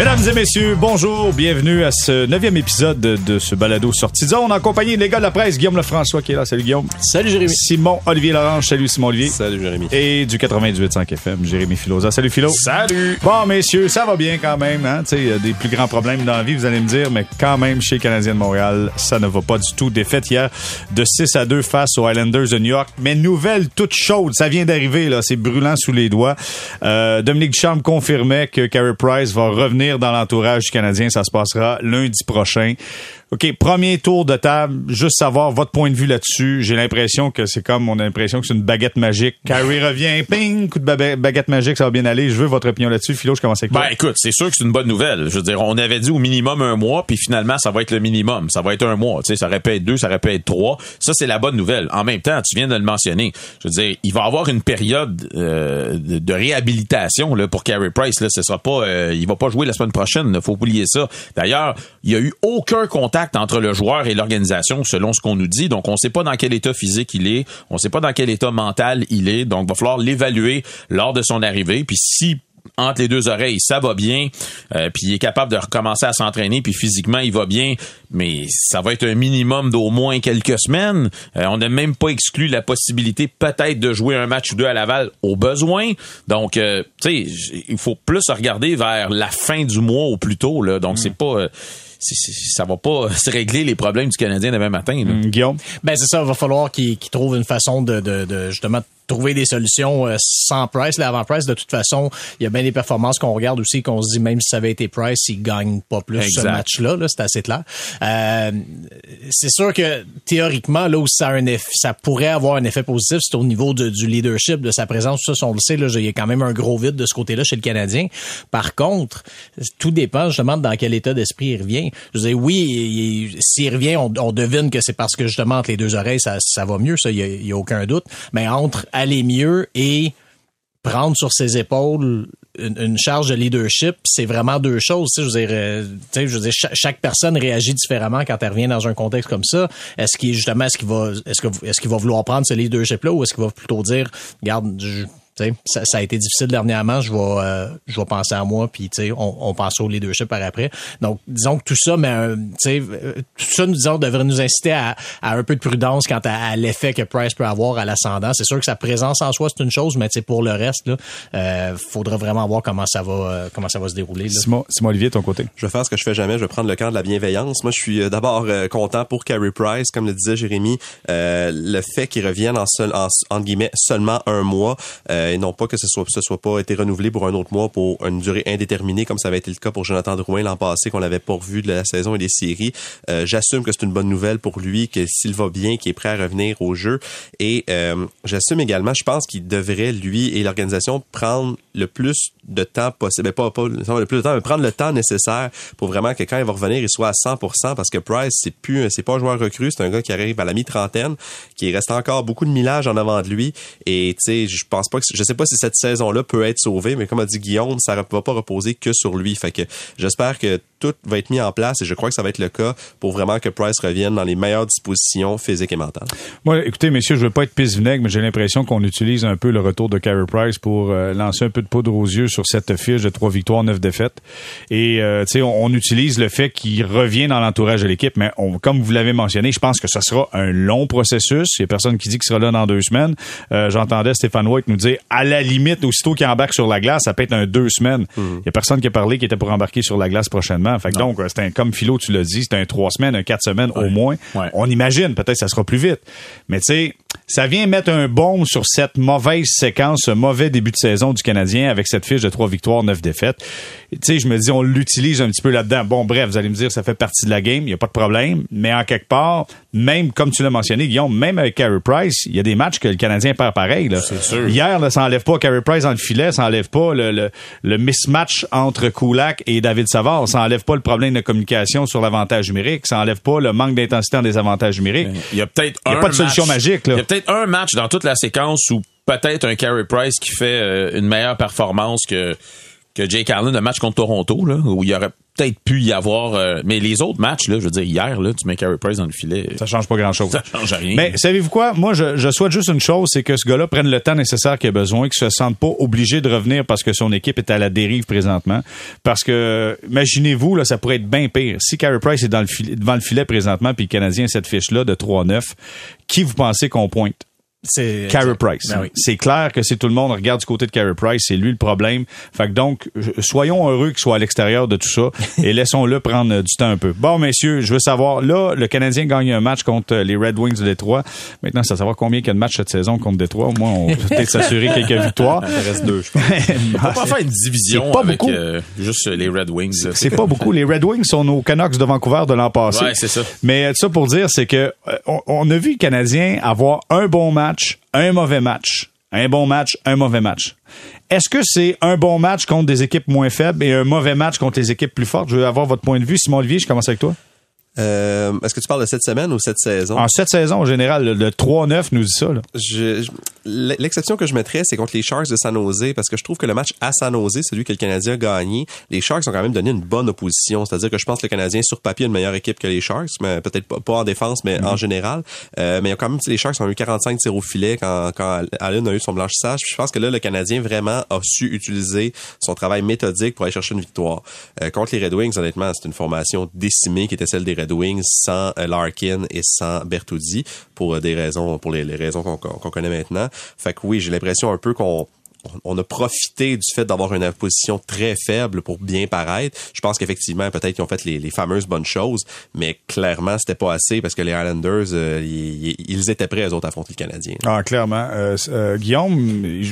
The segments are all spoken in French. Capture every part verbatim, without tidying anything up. Mesdames et messieurs, bonjour, bienvenue à ce neuvième épisode de, de ce balado sortie de zone en compagnie des gars de la presse, Guillaume Lefrançois qui est là. Salut Guillaume. Salut Jérémy. Simon-Olivier Lorange. Salut Simon-Olivier. Salut Jérémy. Et du quatre-vingt-dix-huit point cinq F M, Jérémy Filosa. Salut Philo. Salut. Bon messieurs, ça va bien quand même, hein? Tu sais, il y a des plus grands problèmes dans la vie, vous allez me dire, mais quand même chez les Canadiens de Montréal, ça ne va pas du tout. Défaite hier de six à deux face aux Islanders de New York, mais nouvelle toute chaude, ça vient d'arriver, là, c'est brûlant sous les doigts. Euh, Dominique Ducharme confirmait que Carey Price va revenir dans l'entourage du Canadien, ça se passera lundi prochain. OK, premier tour de table, juste savoir votre point de vue là-dessus. J'ai l'impression que c'est comme, on a l'impression que c'est une baguette magique. Carey revient, ping, coup de ba- baguette magique, ça va bien aller. Je veux votre opinion là-dessus. Philo, je commence avec toi. Ben écoute, c'est sûr que c'est une bonne nouvelle. Je veux dire, on avait dit au minimum un mois, puis finalement, ça va être le minimum. Ça va être un mois, tu sais, ça aurait pu être deux, ça aurait pu être trois. Ça, c'est la bonne nouvelle. En même temps, tu viens de le mentionner. Je veux dire, il va y avoir une période euh, de réhabilitation là, pour Carey Price. Là, ce sera pas, euh, il va pas jouer la semaine prochaine, il faut oublier ça. D'ailleurs, il n'y a eu aucun contact entre le joueur et l'organisation, selon ce qu'on nous dit. Donc, on ne sait pas dans quel état physique il est. On ne sait pas dans quel état mental il est. Donc, il va falloir l'évaluer lors de son arrivée. Puis, si entre les deux oreilles, ça va bien, euh, puis il est capable de recommencer à s'entraîner, puis physiquement, il va bien, mais ça va être un minimum d'au moins quelques semaines. Euh, on n'a même pas exclu la possibilité peut-être de jouer un match ou deux à Laval au besoin. Donc, euh, tu sais, il faut plus regarder vers la fin du mois au plus tôt, là. Donc, mmh. c'est pas... Euh, C'est, c'est, ça va pas se régler les problèmes du Canadien demain matin. Là. Mmh, Guillaume? Ben, c'est ça. Il va falloir qu'il, qu'il trouve une façon de, de, de justement trouver des solutions sans Price. Là, avant Price, de toute façon, il y a bien des performances qu'on regarde aussi, qu'on se dit, même si ça avait été Price, il gagne pas plus exact. Ce match-là. Là, c'est assez clair. Euh, c'est sûr que, théoriquement, là où ça a un effet, ça pourrait avoir un effet positif, c'est au niveau de, du leadership, de sa présence. Tout ça, on le sait, là, il y a quand même un gros vide de ce côté-là chez le Canadien. Par contre, tout dépend justement dans quel état d'esprit il revient. Je veux dire, oui, il, s'il revient, on, on devine que c'est parce que justement, entre les deux oreilles, ça, ça va mieux. Ça, il y a, il y a aucun doute. Mais entre aller mieux et prendre sur ses épaules une, une charge de leadership, c'est vraiment deux choses. Je veux dire, euh, je veux dire chaque, chaque personne réagit différemment quand elle revient dans un contexte comme ça. Est-ce qu'il justement, est-ce qu'il va, est-ce que, est-ce qu'il va vouloir prendre ce leadership-là ou est-ce qu'il va plutôt dire, regarde, je, ça, ça a été difficile dernièrement, je vais, euh, je vais penser à moi, puis on, on pense au leadership par après. Donc, disons que tout ça, mais euh, tout ça, nous disons, devrait nous inciter à, à un peu de prudence quant à, à l'effet que Price peut avoir à l'ascendant. C'est sûr que sa présence en soi, c'est une chose, mais pour le reste, il euh, faudra vraiment voir comment ça va, euh, comment ça va se dérouler. Là. Simon, Simon Olivier, de ton côté. Je vais faire ce que je fais jamais, je vais prendre le camp de la bienveillance. Moi, je suis d'abord euh, content pour Carey Price, comme le disait Jérémy, euh, le fait qu'il revienne en, seul, en entre guillemets, seulement un mois, euh, et non pas que ce soit ce soit pas été renouvelé pour un autre mois pour une durée indéterminée comme ça avait été le cas pour Jonathan Drouin l'an passé qu'on l'avait pas revu de la saison et des séries. Euh, j'assume que c'est une bonne nouvelle pour lui, que s'il va bien, qu'il est prêt à revenir au jeu et euh, j'assume également, je pense qu'il devrait lui et l'organisation prendre le plus de temps possible, pas, pas le plus de temps, mais prendre le temps nécessaire pour vraiment que quand il va revenir, il soit à cent pour cent parce que Price, c'est plus c'est pas un joueur recru, c'est un gars qui arrive à la mi-trentaine, qui reste encore beaucoup de millage en avant de lui et tu sais, je pense pas que je sais pas si cette saison-là peut être sauvée, mais comme a dit Guillaume, ça ne va pas reposer que sur lui. Fait que j'espère que tout va être mis en place et je crois que ça va être le cas pour vraiment que Price revienne dans les meilleures dispositions physiques et mentales. Moi, écoutez, messieurs, je veux pas être pisse-vinaigre, mais j'ai l'impression qu'on utilise un peu le retour de Carey Price pour euh, lancer un peu de poudre aux yeux sur cette fiche de trois victoires, neuf défaites. Et, euh, tu sais, on, on utilise le fait qu'il revient dans l'entourage de l'équipe, mais on, comme vous l'avez mentionné, je pense que ça sera un long processus. Il y a personne qui dit qu'il sera là dans deux semaines. Euh, j'entendais Stéphane White nous dire, à la limite, aussitôt qu'il embarque sur la glace, ça peut être un deux semaines. Il mm-hmm. y a personne qui a parlé qui était pour embarquer sur la glace prochainement. Fait que donc, c'est un, comme Philo, tu l'as dit, c'est un trois semaines, un quatre semaines ouais. au moins. Ouais. On imagine, peut-être ça sera plus vite. Mais tu sais, ça vient mettre un baume sur cette mauvaise séquence, ce mauvais début de saison du Canadien avec cette fiche de trois victoires, neuf défaites. Tu sais, je me dis, on l'utilise un petit peu là-dedans. Bon, bref, vous allez me dire, ça fait partie de la game, il n'y a pas de problème. Mais en quelque part, même, comme tu l'as mentionné, Guillaume, même avec Carey Price, il y a des matchs que le Canadien perd pareil. Là. C'est sûr. Hier, là, ça n'enlève pas Carey Price dans le filet, ça n'enlève pas le, le, le mismatch entre Kulak et David Savard, ça n'enlève pas le problème de communication sur l'avantage numérique, ça n'enlève pas le manque d'intensité en désavantage numérique. Il y a peut-être il y a un pas de solution match. Magique. Là. Il y a peut-être un match dans toute la séquence où peut-être un Carey Price qui fait euh, une meilleure performance que, que Jake Allen, le match contre Toronto, là, où il y aurait peut-être pu y avoir... Euh, mais les autres matchs, là, je veux dire, hier, là, tu mets Carey Price dans le filet. Ça change pas grand-chose. Ça change rien. Mais savez-vous quoi? Moi, je, je souhaite juste une chose, c'est que ce gars-là prenne le temps nécessaire qu'il a besoin, qu'il se sente pas obligé de revenir parce que son équipe est à la dérive présentement. Parce que, imaginez-vous, là, ça pourrait être bien pire. Si Carey Price est dans le filet, devant le filet présentement, puis le Canadien a cette fiche-là de trois neuf, qui vous pensez qu'on pointe? C'est Carey Price. Ben oui. C'est clair que si tout le monde regarde du côté de Carey Price, c'est lui le problème. Fait que donc, soyons heureux qu'il soit à l'extérieur de tout ça et laissons-le prendre du temps un peu. Bon, messieurs, je veux savoir, là, le Canadien gagne un match contre les Red Wings de Détroit. Maintenant, c'est à savoir combien il y a de matchs cette saison contre Détroit. Au moins, on peut peut-être s'assurer quelques victoires. Il reste deux, je pense. On va pas faire une division pas avec euh, juste les Red Wings. C'est, c'est pas beaucoup. Les Red Wings sont nos Canucks de Vancouver de l'an passé. Ouais, c'est ça. Mais tout ça pour dire, c'est que on, on a vu le Canadien avoir un bon match. Un mauvais match. Un bon match, un mauvais match. Est-ce que c'est un bon match contre des équipes moins faibles et un mauvais match contre les équipes plus fortes? Je veux avoir votre point de vue. Simon-Olivier, je commence avec toi. Euh, est-ce que tu parles de cette semaine ou cette saison? En cette saison, en général, le, le trois neuf nous dit ça. Là. Je, je, l'exception que je mettrais, c'est contre les Sharks de San Jose, parce que je trouve que le match à San Jose, celui que le Canadien a gagné, les Sharks ont quand même donné une bonne opposition. C'est-à-dire que je pense que le Canadien, sur papier, a une meilleure équipe que les Sharks, mais peut-être pas, pas en défense, mais mm-hmm. en général. Euh, mais quand même, les Sharks ont eu quarante-cinq tirs au filet quand, quand Allen a eu son blanchissage. Je pense que là, le Canadien vraiment a su utiliser son travail méthodique pour aller chercher une victoire. Euh, contre les Red Wings, honnêtement, c'est une formation décimée qui était celle des Red Wings sans Larkin et sans Bertuzzi pour des raisons, pour les, les raisons qu'on, qu'on connaît maintenant. Fait que oui, j'ai l'impression un peu qu'on on a profité du fait d'avoir une opposition très faible pour bien paraître. Je pense qu'effectivement, peut-être qu'ils ont fait les, les fameuses bonnes choses, mais clairement, c'était pas assez parce que les Islanders, euh, ils, ils étaient prêts, eux autres, à affronter le Canadien. Ah, clairement. Euh, euh, Guillaume,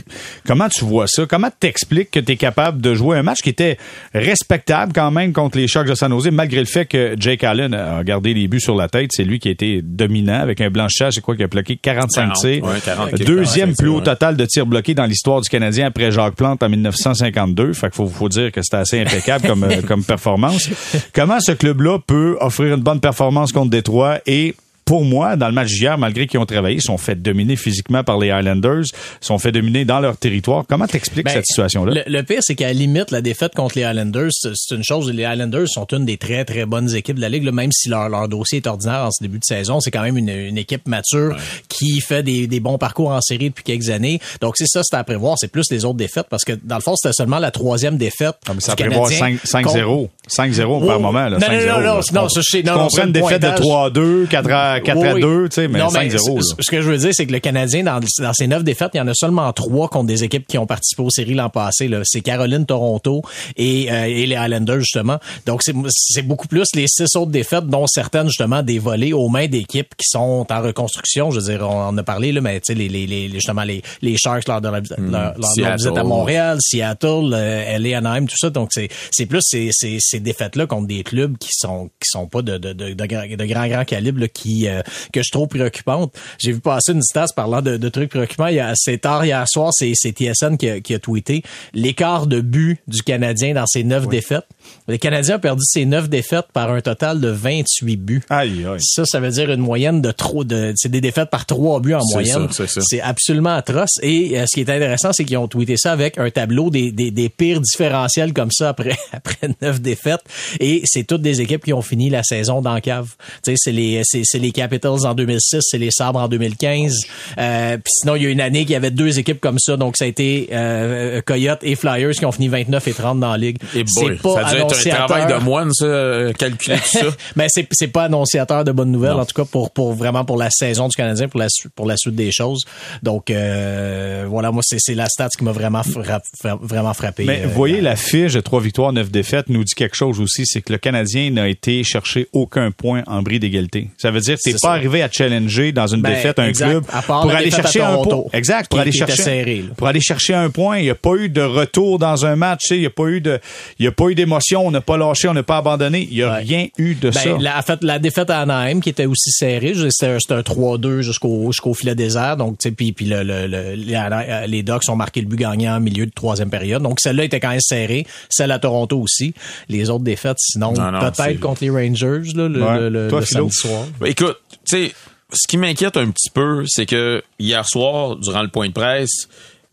comment tu vois ça? Comment t'expliques que t'es capable de jouer un match qui était respectable quand même contre les Sharks de San Jose, malgré le fait que Jake Allen a gardé les buts sur la tête? C'est lui qui a été dominant avec un blanchissage, c'est quoi, qui a bloqué quarante-cinq tirs. Ouais, quarante, deuxième quarante, plus haut total de tirs bloqués dans l'histoire du Canadien. Canadien après Jacques Plante en dix-neuf cent cinquante-deux. Fait qu'il faut, faut dire que c'était assez impeccable comme, comme performance. Comment ce club-là peut offrir une bonne performance contre Détroit et pour moi, dans le match d'hier, malgré qu'ils ont travaillé, ils sont fait dominer physiquement par les Islanders, sont fait dominer dans leur territoire. Comment t'expliques ben, cette situation-là? Le, le pire, c'est qu'à la limite, la défaite contre les Islanders, c'est une chose. Les Islanders sont une des très, très bonnes équipes de la Ligue. Là, même si leur, leur dossier est ordinaire en ce début de saison, c'est quand même une, une équipe mature ouais. qui fait des, des bons parcours en série depuis quelques années. Donc, c'est ça, c'est à prévoir. C'est plus les autres défaites parce que, dans le fond, c'était seulement la troisième défaite ah, mais ça du Canadien. cinq zéro contre... cinq zéro par oh, moment. Là, non, cinq zéro, non, non, là, non. Ça, je non, une défaite de trois deux, quatre à quatre à deux, oui. Tu sais, mais non, cinq zéro. Mais, ce que je veux dire, c'est que le Canadien, dans, dans ses neuf défaites, il y en a seulement trois contre des équipes qui ont participé aux séries l'an passé. Là. C'est Caroline, Toronto et, euh, et les Islanders, justement. Donc, c'est, c'est beaucoup plus les six autres défaites, dont certaines, justement, des volées aux mains d'équipes qui sont en reconstruction. Je veux dire, on en a parlé, là, mais tu sais, les, les, les, justement, les, les Sharks lors de la, mmh, leur, leur visite à Montréal, Seattle, euh, L A, Anaheim, tout ça. Donc, c'est, c'est plus ces, ces, ces défaites-là contre des clubs qui sont, qui sont pas de, de, de, de, grand, de grand, grand calibre, là, qui que je trouve préoccupante. J'ai vu passer une stats parlant de, de trucs préoccupants. Il y a, c'est tard hier soir, c'est, c'est T S N qui a, qui a tweeté l'écart de but du Canadien dans ses neuf oui. défaites. Le Canadien a perdu ses neuf défaites par un total de vingt-huit buts. Aïe, aïe. Ça, ça veut dire une moyenne de trop de, c'est des défaites par trois buts en c'est moyenne. Ça, c'est, ça. C'est absolument atroce. Et euh, ce qui est intéressant, c'est qu'ils ont tweeté ça avec un tableau des, des, des pires différentiels comme ça après, après neuf défaites. Et c'est toutes des équipes qui ont fini la saison dans la cave. Tu sais, c'est les, c'est, c'est les Capitals en deux mille six, c'est les Sabres en deux mille quinze. Euh, puis sinon, il y a une année qu'il y avait deux équipes comme ça. Donc, ça a été euh, Coyotes et Flyers qui ont fini vingt-neuf et trente dans la Ligue. Et c'est pas ça c'est un travail de moine, ça, calculer tout ça. Mais c'est, c'est pas annonciateur de bonnes nouvelles, non. En tout cas, pour, pour vraiment pour la saison du Canadien, pour la, pour la suite des choses. Donc, euh, voilà, moi, c'est, c'est la stat qui m'a vraiment, frapp, vraiment frappé. Mais euh, vous voyez, la fiche de trois victoires, neuf défaites nous dit quelque chose aussi, c'est que le Canadien n'a été chercher aucun point en bris d'égalité. Ça veut dire que t'es c'est pas ça. Arrivé à challenger dans une ben, défaite un exact, club pour aller chercher un point. Exact, pour aller chercher, serré, pour aller chercher un point. Il n'y a pas eu de retour dans un match, il n'y a pas eu de, il n'y a pas eu d'émotion. On n'a pas lâché, on n'a pas abandonné. Il n'y a ouais. rien eu de ben, ça. La, en fait, la défaite à Anaheim, qui était aussi serrée, c'était un, c'était un trois deux jusqu'au, jusqu'au filet désert. Donc, tu sais, puis, puis le, le, le, les Ducks ont marqué le but gagnant en milieu de troisième période. Donc, celle-là était quand même serrée. Celle à Toronto aussi. Les autres défaites, sinon, non, non, peut-être c'est... contre les Rangers, là, le, ouais. le, Toi, le samedi soir. Ben, écoute, tu sais, ce qui m'inquiète un petit peu, c'est que hier soir, durant le point de presse,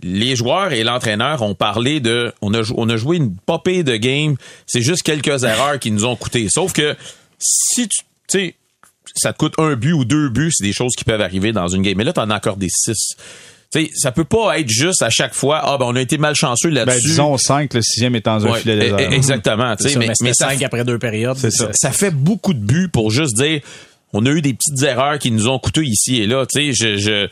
les joueurs et l'entraîneur ont parlé de on a on a joué une popée de game, c'est juste quelques erreurs qui nous ont coûté. Sauf que si tu tu sais ça te coûte un but ou deux buts, c'est des choses qui peuvent arriver dans une game. Mais là t'en as encore des six. Tu sais, ça peut pas être juste à chaque fois ah ben on a été malchanceux là-dessus. Ben, disons cinq, le sixième est dans un ouais, filet des erreurs. Exactement, tu sais mais, mais cinq après deux périodes, c'est ça. Ça fait beaucoup de buts pour juste dire on a eu des petites erreurs qui nous ont coûté ici et là, tu sais je je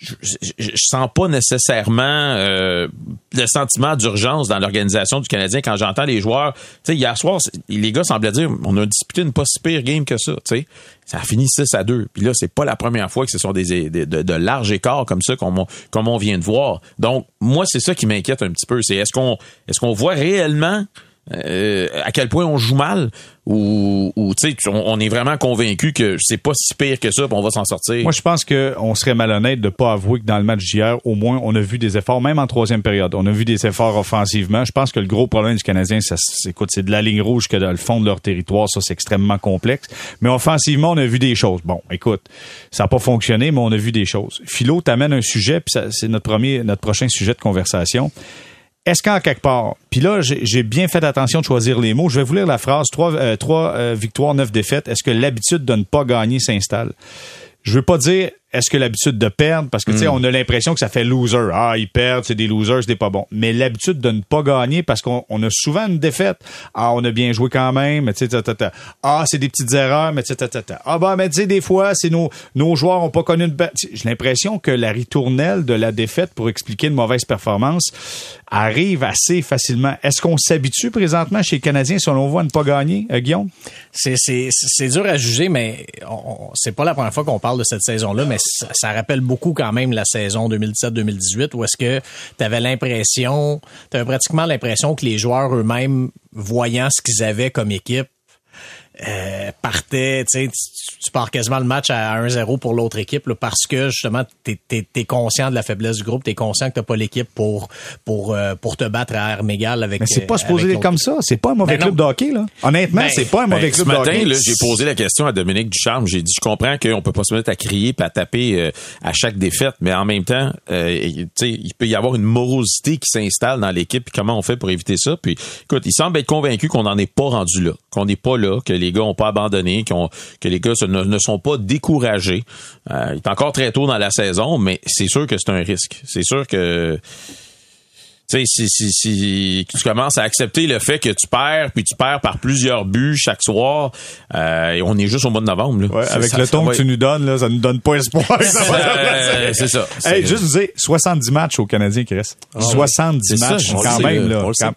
Je, je, je sens pas nécessairement euh, le sentiment d'urgence dans l'organisation du Canadien quand j'entends les joueurs. Tu sais, hier soir, les gars semblaient dire on a disputé une pas si pire game que ça. Tu sais, ça a fini six à deux. Puis là, c'est pas la première fois que ce sont des, des de, de larges écarts comme ça comme on, comme on vient de voir. Donc, moi, c'est ça qui m'inquiète un petit peu. C'est est-ce qu'on est-ce qu'on voit réellement Euh, à quel point on joue mal ou, ou tu sais, on, on est vraiment convaincu que c'est pas si pire que ça, puis on va s'en sortir. Moi, je pense qu'on serait malhonnête de pas avouer que dans le match d'hier, au moins, on a vu des efforts, même en troisième période. On a vu des efforts offensivement. Je pense que le gros problème du Canadien, ça, écoute, c'est de la ligne rouge que dans le fond de leur territoire. Ça, c'est extrêmement complexe. Mais offensivement, on a vu des choses. Bon, écoute, ça n'a pas fonctionné, mais on a vu des choses. Philo, t'amènes un sujet, puis ça, c'est notre premier, notre prochain sujet de conversation. Est-ce qu'en quelque part, puis là, j'ai bien fait attention de choisir les mots. Je vais vous lire la phrase, trois, euh, trois euh, victoires, neuf défaites. Est-ce que l'habitude de ne pas gagner s'installe? Je veux pas dire est-ce que l'habitude de perdre, parce que, tu sais, on a l'impression que ça fait loser. Ah, ils perdent, c'est des losers, c'est pas bon. Mais l'habitude de ne pas gagner, parce qu'on on a souvent une défaite. Ah, on a bien joué quand même, mais tu sais, ah, c'est des petites erreurs, mais tu sais, ah, ben, mais tu sais, des fois, c'est nos, nos joueurs ont pas connu une bête. J'ai l'impression que la ritournelle de la défaite pour expliquer une mauvaise performance arrive assez facilement. Est-ce qu'on s'habitue présentement chez les Canadiens, si on voit, à ne pas gagner, euh, Guillaume? C'est, c'est, c'est dur à juger, mais on, c'est pas la première fois qu'on parle de cette saison-là, mais Ça, ça rappelle beaucoup quand même la saison deux mille dix-sept deux mille dix-huit où est-ce que tu avais l'impression, tu avais pratiquement l'impression que les joueurs eux-mêmes, voyant ce qu'ils avaient comme équipe, euh, partaient, tu sais, tu pars quasiment le match à un zéro pour l'autre équipe là, parce que justement, t'es, t'es, t'es conscient de la faiblesse du groupe, t'es conscient que t'as pas l'équipe pour pour euh, pour te battre à armes égales avec. Mais c'est pas supposé comme ça, c'est pas un mauvais ben club de hockey là. Honnêtement, ben, c'est pas un mauvais ben, club de hockey. Ce matin, là, j'ai posé la question à Dominique Ducharme, j'ai dit je comprends qu'on peut pas se mettre à crier puis à taper euh, à chaque défaite, mais en même temps, euh, tu sais, il peut y avoir une morosité qui s'installe dans l'équipe, puis comment on fait pour éviter ça? Puis écoute, il semble être convaincu qu'on n'en est pas rendu là, qu'on n'est pas là, que les gars ont pas abandonné, qu'on que les gars Ne, ne sont pas découragés. Euh, il est encore très tôt dans la saison, mais c'est sûr que c'est un risque. C'est sûr que tu sais, si, si, si tu commences à accepter le fait que tu perds, puis tu perds par plusieurs buts chaque soir, euh, et on est juste au mois de novembre. Là. Ouais, avec ça, le ton que tu nous donnes, là, ça nous donne pas espoir. Ça euh, c'est ça. C'est hey, juste vous dire, soixante-dix matchs aux Canadiens qui restent. Oh, soixante-dix ouais. matchs, ça, quand même. Là, on, quand...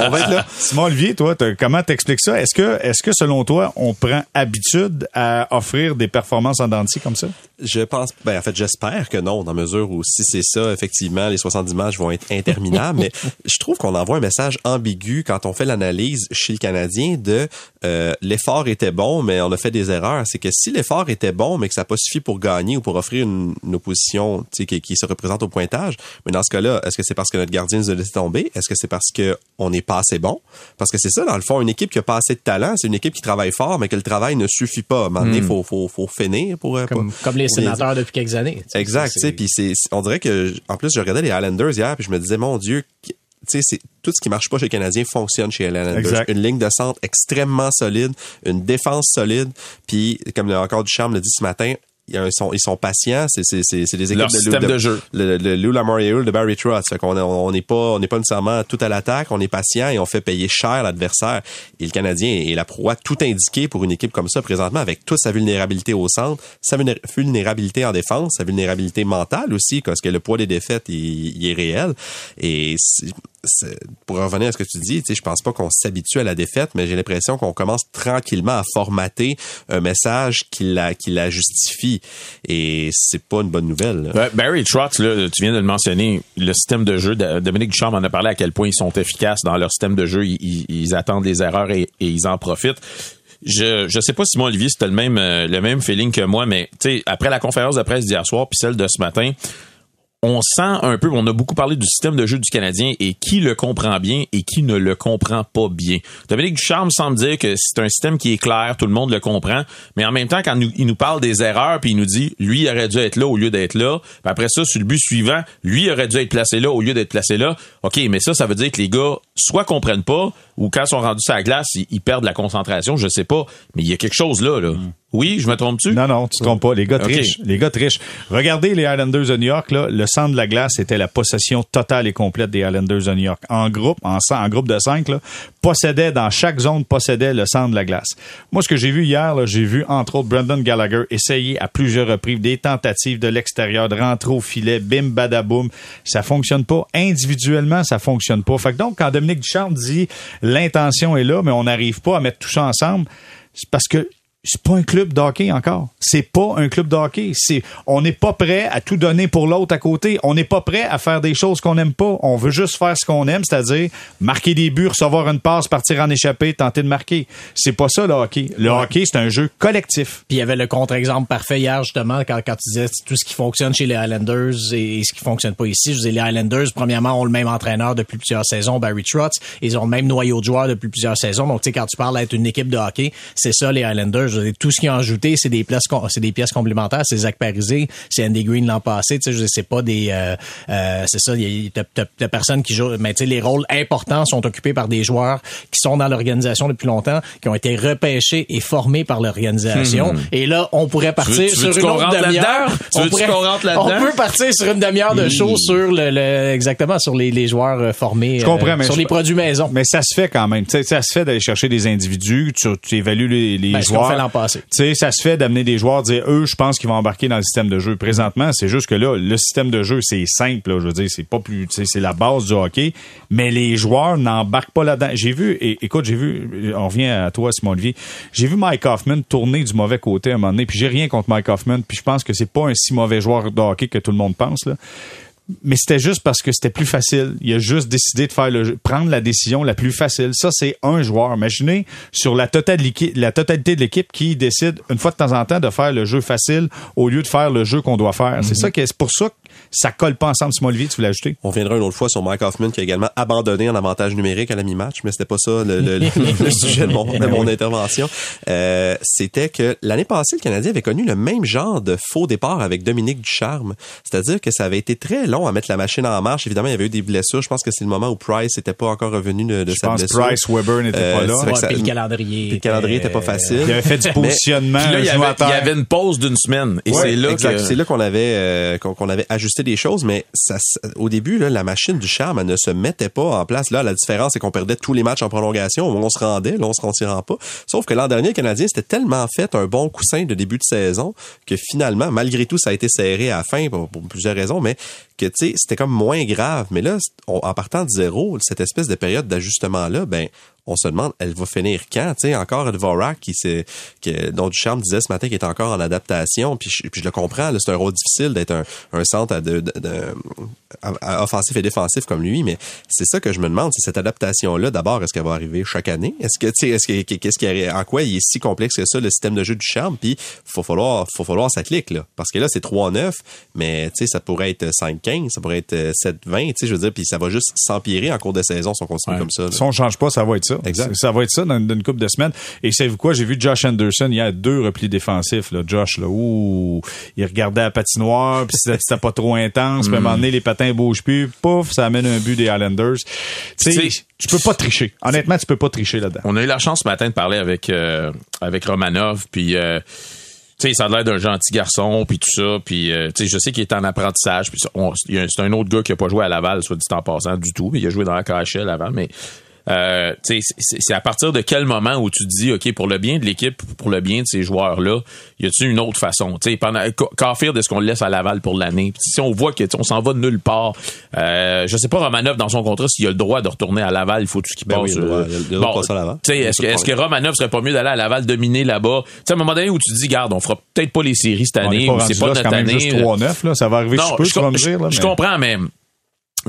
on va être là. Simon-Olivier, toi, comment t'expliques ça? Est-ce que, est-ce que, selon toi, on prend habitude à offrir des performances en dentiste comme ça? Je pense, ben, en fait, j'espère que non, dans mesure où si c'est ça, effectivement, les soixante-dix matchs vont être interminables, mais je trouve qu'on envoie un message ambigu quand on fait l'analyse chez le Canadien de euh, l'effort était bon, mais on a fait des erreurs. C'est que si l'effort était bon, mais que ça n'a pas suffi pour gagner ou pour offrir une, une opposition qui, qui se représente au pointage, mais dans ce cas-là, est-ce que c'est parce que notre gardien nous a laissé tomber? Est-ce que c'est parce qu'on n'est pas assez bon? Parce que c'est ça, dans le fond, une équipe qui n'a pas assez de talent, c'est une équipe qui travaille fort, mais que le travail ne suffit pas. À un moment donné, il faut, faut, faut finir pour... Euh, comme, pour, comme les sénateurs depuis quelques années. Exact. Puis on dirait que, en plus, je regardais les Islanders hier, puis je me disais, mon Dieu, tu sais, c'est tout ce qui marche pas chez les Canadiens fonctionne chez les Islanders. Exact. Une ligne de centre extrêmement solide, une défense solide, puis comme encore Ducharme l'a dit ce matin, ils sont, ils sont patients, c'est, c'est, c'est, c'est les équipes Leur de système Lou, de, de jeu. Le, le, le Lou Lamoriello de Barry Trotz. On, on n'est pas, on n'est pas nécessairement tout à l'attaque, on est patient et on fait payer cher l'adversaire. Et le Canadien est la proie tout indiquée pour une équipe comme ça présentement, avec toute sa vulnérabilité au centre, sa vulnérabilité en défense, sa vulnérabilité mentale aussi, parce que le poids des défaites, il, il est réel. Et c'est, c'est, pour revenir à ce que tu dis, tu sais, je pense pas qu'on s'habitue à la défaite, mais j'ai l'impression qu'on commence tranquillement à formater un message qui la, qui la justifie. Et c'est pas une bonne nouvelle. Là. Barry Trotz, là, tu viens de le mentionner, le système de jeu, Dominique Ducharme en a parlé à quel point ils sont efficaces dans leur système de jeu, ils, ils attendent les erreurs et, et ils en profitent. Je je sais pas, Simon-Olivier, si t'as le même le même feeling que moi, mais tu sais, après la conférence de presse d'hier soir puis celle de ce matin, on sent un peu, on a beaucoup parlé du système de jeu du Canadien et qui le comprend bien et qui ne le comprend pas bien. Dominique Ducharme semble dire que c'est un système qui est clair, tout le monde le comprend, mais en même temps, quand nous, il nous parle des erreurs, puis il nous dit, lui, il aurait dû être là au lieu d'être là, puis après ça, sur le but suivant, lui, il aurait dû être placé là au lieu d'être placé là. OK, mais ça, ça veut dire que les gars, soit comprennent pas, ou quand ils sont rendus sur la glace, ils, ils perdent la concentration, je sais pas, mais il y a quelque chose là, là. Mm. Oui, je me trompe-tu? Non, non, tu te trompes pas. Les gars trichent. Okay. Les gars trichent. Regardez les Islanders de New York, là. Le centre de la glace était la possession totale et complète des Islanders de New York. En groupe, en, en groupe de cinq, là, possédait, dans chaque zone, possédait le centre de la glace. Moi, ce que j'ai vu hier, là, j'ai vu, entre autres, Brendan Gallagher essayer à plusieurs reprises des tentatives de l'extérieur, de rentrer au filet, bim, badaboum. Ça fonctionne pas. Individuellement, ça fonctionne pas. Fait que donc, quand Dominique Ducharme dit l'intention est là, mais on n'arrive pas à mettre tout ça ensemble, c'est parce que c'est pas un club d'hockey encore. C'est pas un club d'hockey. C'est, on n'est pas prêt à tout donner pour l'autre à côté. On n'est pas prêt à faire des choses qu'on n'aime pas. On veut juste faire ce qu'on aime, c'est-à-dire marquer des buts, recevoir une passe, partir en échappée, tenter de marquer. C'est pas ça, le hockey. Le ouais. hockey, c'est un jeu collectif. Puis il y avait le contre-exemple parfait hier, justement, quand, quand tu disais tout ce qui fonctionne chez les Islanders et, et ce qui fonctionne pas ici. Je disais, les Islanders, premièrement, ont le même entraîneur depuis plusieurs saisons, Barry Trotz. Ils ont le même noyau de joueurs depuis plusieurs saisons. Donc, tu sais, quand tu parles d'être une équipe de hockey, c'est ça, les Islanders. Tout ce qu'ils ont ajouté, c'est des places, c'est des pièces complémentaires. C'est Zach Parise, c'est Andy Green l'an passé. Tu sais, je sais, c'est pas des, euh, euh, c'est ça. Il y a des personnes qui jouent, mais tu sais, les rôles importants sont occupés par des joueurs qui sont dans l'organisation depuis longtemps, qui ont été repêchés et formés par l'organisation. Hmm. Et là, on pourrait partir tu veux, tu sur une autre demi-heure. On, pourrait, on peut partir sur une demi-heure de show sur le, le exactement sur les, les joueurs formés, je comprends, euh, mais sur je, les produits maison. Mais ça se fait quand même. Tu sais, ça se fait d'aller chercher des individus. Tu, tu évalues les, les ben, joueurs. Tu sais, ça se fait d'amener des joueurs, dire eux, je pense qu'ils vont embarquer dans le système de jeu. Présentement, c'est juste que là, le système de jeu, c'est simple. Là, je veux dire, c'est pas plus, tu sais, c'est la base du hockey. Mais les joueurs n'embarquent pas là-dedans. J'ai vu, et, écoute, j'ai vu, on revient à toi, Simon-Olivier. J'ai vu Mike Hoffman tourner du mauvais côté à un moment donné. Puis j'ai rien contre Mike Hoffman. Puis je pense que c'est pas un si mauvais joueur de hockey que tout le monde pense, là. Mais c'était juste parce que c'était plus facile. Il a juste décidé de faire le jeu, prendre la décision la plus facile. Ça, c'est un joueur. Imaginez sur la totalité, la totalité de l'équipe qui décide une fois de temps en temps de faire le jeu facile au lieu de faire le jeu qu'on doit faire. Mm-hmm. C'est ça qui est, c'est pour ça que ça colle pas ensemble. Simon-Olivier, tu voulais ajouter? On viendra une autre fois sur Mike Hoffman qui a également abandonné en avantage numérique à la mi-match, mais c'était pas ça le, le, le sujet de mon, de mon intervention. Euh, c'était que l'année passée, le Canadien avait connu le même genre de faux départ avec Dominique Ducharme. C'est-à-dire que ça avait été très long à mettre la machine en marche. Évidemment, il y avait eu des blessures. Je pense que c'est le moment où Price n'était pas encore revenu de, de sa blessure. Je pense Price, Weber n'était euh, pas là. Ouais, ça, puis le calendrier. Puis le calendrier n'était euh, pas facile. Il avait fait du positionnement. Mais, là, il, y avait, il y avait une pause d'une semaine. Et ouais, c'est là exact, que... c'est là qu'on avait, euh, qu'on, qu'on avait ajusté des choses. Mais ça, au début, là, la machine du charme, elle ne se mettait pas en place. Là, la différence, c'est qu'on perdait tous les matchs en prolongation. On se rendait, là, on se s'y rend pas. Sauf que l'an dernier, le Canadien s'était tellement fait un bon coussin de début de saison que finalement, malgré tout, ça a été serré à la fin pour, pour plusieurs raisons. Mais que, tu sais, c'était comme moins grave. Mais là, on, en partant de zéro, cette espèce de période d'ajustement-là, ben, on se demande, elle va finir quand? Tu sais, encore Dvorak, qui c'est, que, dont Ducharme disait ce matin qu'il était encore en adaptation, puis je, puis je le comprends, là, c'est un rôle difficile d'être un, un centre à de, de, de, à, à offensif et défensif comme lui, mais c'est ça que je me demande, c'est cette adaptation-là, d'abord, est-ce qu'elle va arriver chaque année? Est-ce que, tu sais, est-ce que, qu'est-ce qui, en quoi il est si complexe que ça, le système de jeu Ducharme? Puis, faut falloir, faut falloir ça clique, là. Parce que là, c'est trois neuf, mais, tu sais, ça pourrait être cinq quinze, ça pourrait être sept vingt, tu sais, je veux dire, puis ça va juste s'empirer en cours de saison si on continue ouais. comme ça. Là. Si on change pas, ça va être ça. Exact. Ça va être ça dans une couple de semaines. Et savez-vous quoi? J'ai vu Josh Anderson, il y a deux replis défensifs, là. Josh, là, ouh, il regardait la patinoire, puis c'était, c'était pas trop intense, puis à un moment donné, les patins bougent plus, pouf, ça amène un but des Islanders. Tu sais, tu peux pas tricher. Honnêtement, tu peux pas tricher là-dedans. On a eu la chance ce matin de parler avec, euh, avec Romanov, puis... Euh, tu sais, ça a l'air d'un gentil garçon, puis tout ça, puis euh, tu sais, je sais qu'il est en apprentissage, puis c'est un autre gars qui a pas joué à Laval, soit dit en passant, du tout, mais il a joué dans la K H L avant, mais... Euh, t'sais, c'est, c'est à partir de quel moment où tu te dis, OK, pour le bien de l'équipe, pour le bien de ces joueurs-là, y a-t-il une autre façon? T'sais, pendant, Caufield, est-ce qu'on le laisse à Laval pour l'année? Si on voit que on s'en va de nulle part, euh, je sais pas, Romanov, dans son contrat, s'il a le droit de retourner à Laval, il faut tout ce qu'il ben passe. Oui, euh, le droit, bon, à t'sais, est-ce, que, est-ce que Romanov serait pas mieux d'aller à Laval dominer là-bas? T'sais, à un moment donné où tu te dis, garde, on fera peut-être pas les séries cette année, ou c'est pas là, notre c'est quand année. Même juste trois neuf, là, ça va arriver, non, je peux, je, tu com- vas me dire, là, je mais... comprends, mais.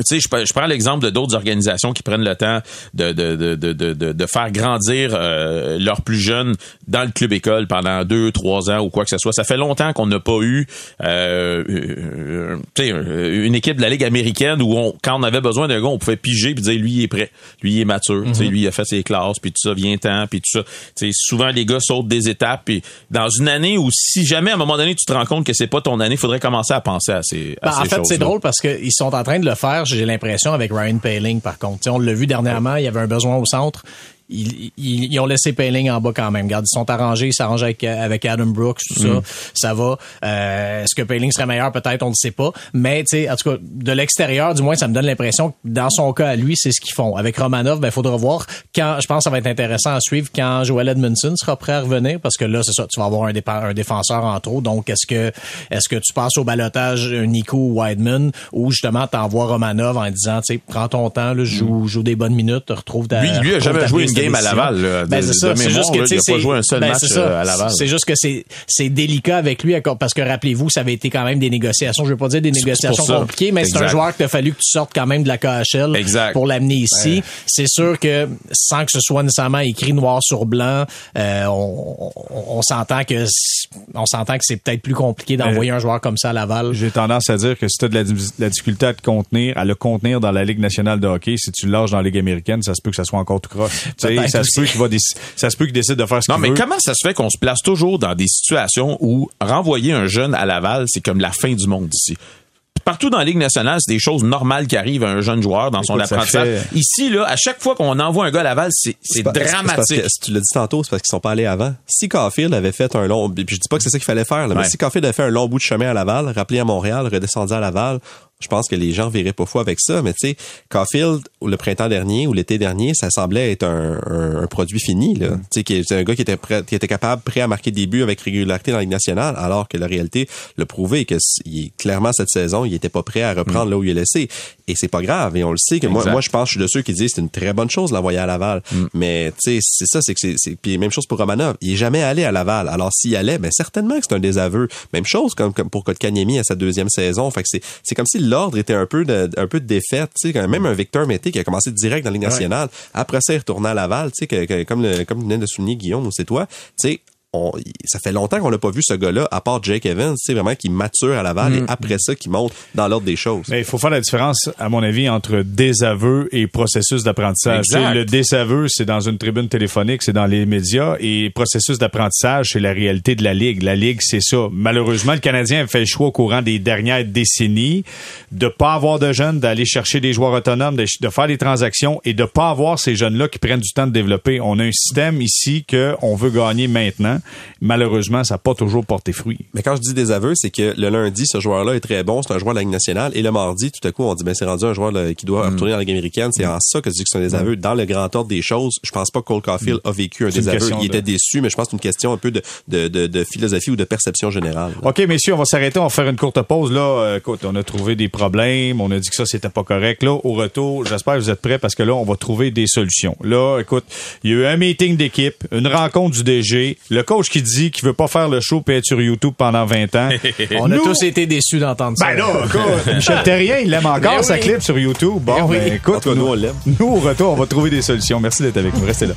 Tu sais, je, je prends l'exemple de d'autres organisations qui prennent le temps de de de de de, de faire grandir euh, leurs plus jeunes dans le club école pendant deux, trois ans ou quoi que ce soit. Ça fait longtemps qu'on n'a pas eu, euh, euh, tu sais, une équipe de la Ligue américaine où on, quand on avait besoin d'un gars, on pouvait piger puis dire lui il est prêt, lui il est mature, mm-hmm. tu sais, lui il a fait ses classes puis tout ça, vient temps puis tout ça. Tu sais, souvent les gars sautent des étapes puis dans une année où si jamais à un moment donné tu te rends compte que c'est pas ton année, il faudrait commencer à penser à ces, à ben, ces en fait, choses-là. C'est drôle parce que ils sont en train de le faire. J'ai l'impression avec Ryan Poehling, par contre. T'sais, on l'a vu dernièrement, il y avait un besoin au centre. Ils, ils, ils ont laissé Poehling en bas quand même. Regarde, ils sont arrangés, ils s'arrangent avec, avec Adam Brooks, tout ça. Mm. Ça va. Euh, est-ce que Poehling serait meilleur? Peut-être, on ne sait pas. Mais, tu sais, en tout cas, de l'extérieur, du moins, ça me donne l'impression que dans son cas à lui, c'est ce qu'ils font. Avec Romanov, ben, il faudra voir quand, je pense que ça va être intéressant à suivre quand Joel Edmondson sera prêt à revenir. Parce que là, c'est ça, tu vas avoir un, dépa- un défenseur en trop. Donc, est-ce que, est-ce que tu passes au ballottage Nico ou Weidman ou justement t'envoies Romanov en disant, tu sais, prends ton temps, là, joue, joue des bonnes minutes, retrouve ta, lui, lui a jamais joué une game à Laval, là, de, ben c'est ça. De mémoire, c'est juste que, là, il n'a pas joué un seul ben match euh, à Laval. C'est juste que c'est, c'est délicat avec lui, parce que rappelez-vous, ça avait été quand même des négociations. Je ne veux pas dire des négociations compliquées, mais exact. C'est un joueur qu'il a fallu que tu sortes quand même de la K H L exact. Pour l'amener ici. Ouais. C'est sûr que sans que ce soit nécessairement écrit noir sur blanc, euh, on, on, on s'entend que on s'entend que c'est peut-être plus compliqué d'envoyer euh, un joueur comme ça à Laval. J'ai tendance à dire que si tu as de la, de la difficulté à te contenir, à le contenir dans la Ligue nationale de hockey, si tu le lâches dans la Ligue américaine, ça se peut que ça soit encore tout croche. Ça se, peut qu'il va déc- ça se peut qu'il décide de faire ce non, qu'il veut. Non, mais comment ça se fait qu'on se place toujours dans des situations où renvoyer un jeune à Laval, c'est comme la fin du monde ici? Partout dans la Ligue nationale, c'est des choses normales qui arrivent à un jeune joueur dans son écoute, apprentissage. Fait... Ici, là, à chaque fois qu'on envoie un gars à Laval, c'est, c'est, c'est pas, dramatique. C'est parce que, si tu l'as dit tantôt, c'est parce qu'ils sont pas allés avant. Si Caufield avait fait un long... Puis je dis pas que c'est ça qu'il fallait faire, là, ouais. mais si Caufield avait fait un long bout de chemin à Laval, rappelé à Montréal, redescendu à Laval... Je pense que les gens verraient pas fou avec ça, mais tu sais, Caufield, le printemps dernier ou l'été dernier, ça semblait être un, un, un produit fini, là. Tu sais, c'est un gars qui était prêt, qui était capable, prêt à marquer des buts avec régularité dans la Ligue nationale, alors que la réalité l'a prouvé que il, clairement cette saison, il était pas prêt à reprendre mmh. là où il est laissé. Et c'est pas grave. Et on le sait que moi, moi, je pense, je suis de ceux qui disent que c'est une très bonne chose de l'envoyer à Laval. Mm. Mais, tu sais, c'est ça, c'est que c'est, c'est, puis même chose pour Romanov. Il est jamais allé à Laval. Alors, s'il y allait, ben, certainement que c'est un désaveu. Même chose comme, comme pour Kotkaniemi à sa deuxième saison. Fait que c'est, c'est comme si l'ordre était un peu de, un peu de défaite. Tu sais, même un Victor Mété qui a commencé direct dans la Ligue nationale. Ouais. Après ça, il retournait à Laval. Tu sais, que, que, comme le, comme venait de souligner Guillaume, ou c'est toi. Tu sais, On, ça fait longtemps qu'on l'a pas vu ce gars-là, à part Jake Evans, c'est vraiment qui mature à Laval mmh. et après ça qui monte dans l'ordre des choses. Mais il faut faire la différence, à mon avis, entre désaveu et processus d'apprentissage. Le désaveu, c'est dans une tribune téléphonique, c'est dans les médias, et processus d'apprentissage, c'est la réalité de la Ligue. La Ligue, c'est ça. Malheureusement, le Canadien a fait le choix au courant des dernières décennies de pas avoir de jeunes, d'aller chercher des joueurs autonomes, de, de faire des transactions et de pas avoir ces jeunes-là qui prennent du temps de développer. On a un système ici que on veut gagner maintenant. Malheureusement, ça n'a pas toujours porté fruit. Mais quand je dis désaveu, c'est que le lundi, ce joueur-là est très bon, c'est un joueur de la Ligue nationale, et le mardi, tout à coup, on dit, ben, c'est rendu un joueur là, qui doit retourner mmh. dans la Ligue américaine. C'est mmh. en ça que je dis que c'est un désaveu. Mmh. Dans le grand ordre des choses, je pense pas que Cole Caufield mmh. a vécu un c'est désaveu. Il de... était déçu, mais je pense que c'est une question un peu de, de, de, de philosophie ou de perception générale. Là. OK, messieurs, on va s'arrêter, on va faire une courte pause. Là, écoute, on a trouvé des problèmes, on a dit que ça, c'était pas correct. Là, au retour, j'espère que vous êtes prêts parce que là, on va trouver des solutions. Là, écoute, il y a eu un meeting d'équipe, une rencontre du D G, le coach qui dit qu'il veut pas faire le show et être sur YouTube pendant vingt ans. On Nous, a tous été déçus d'entendre ben ça. Ben là, écoute, Michel Terrien, il l'aime encore, oui. sa clip sur YouTube. Bon, ben oui. ben écoute, cas, nous, on l'aime. Nous, au retour, on va trouver des solutions. Merci d'être avec nous. Restez là.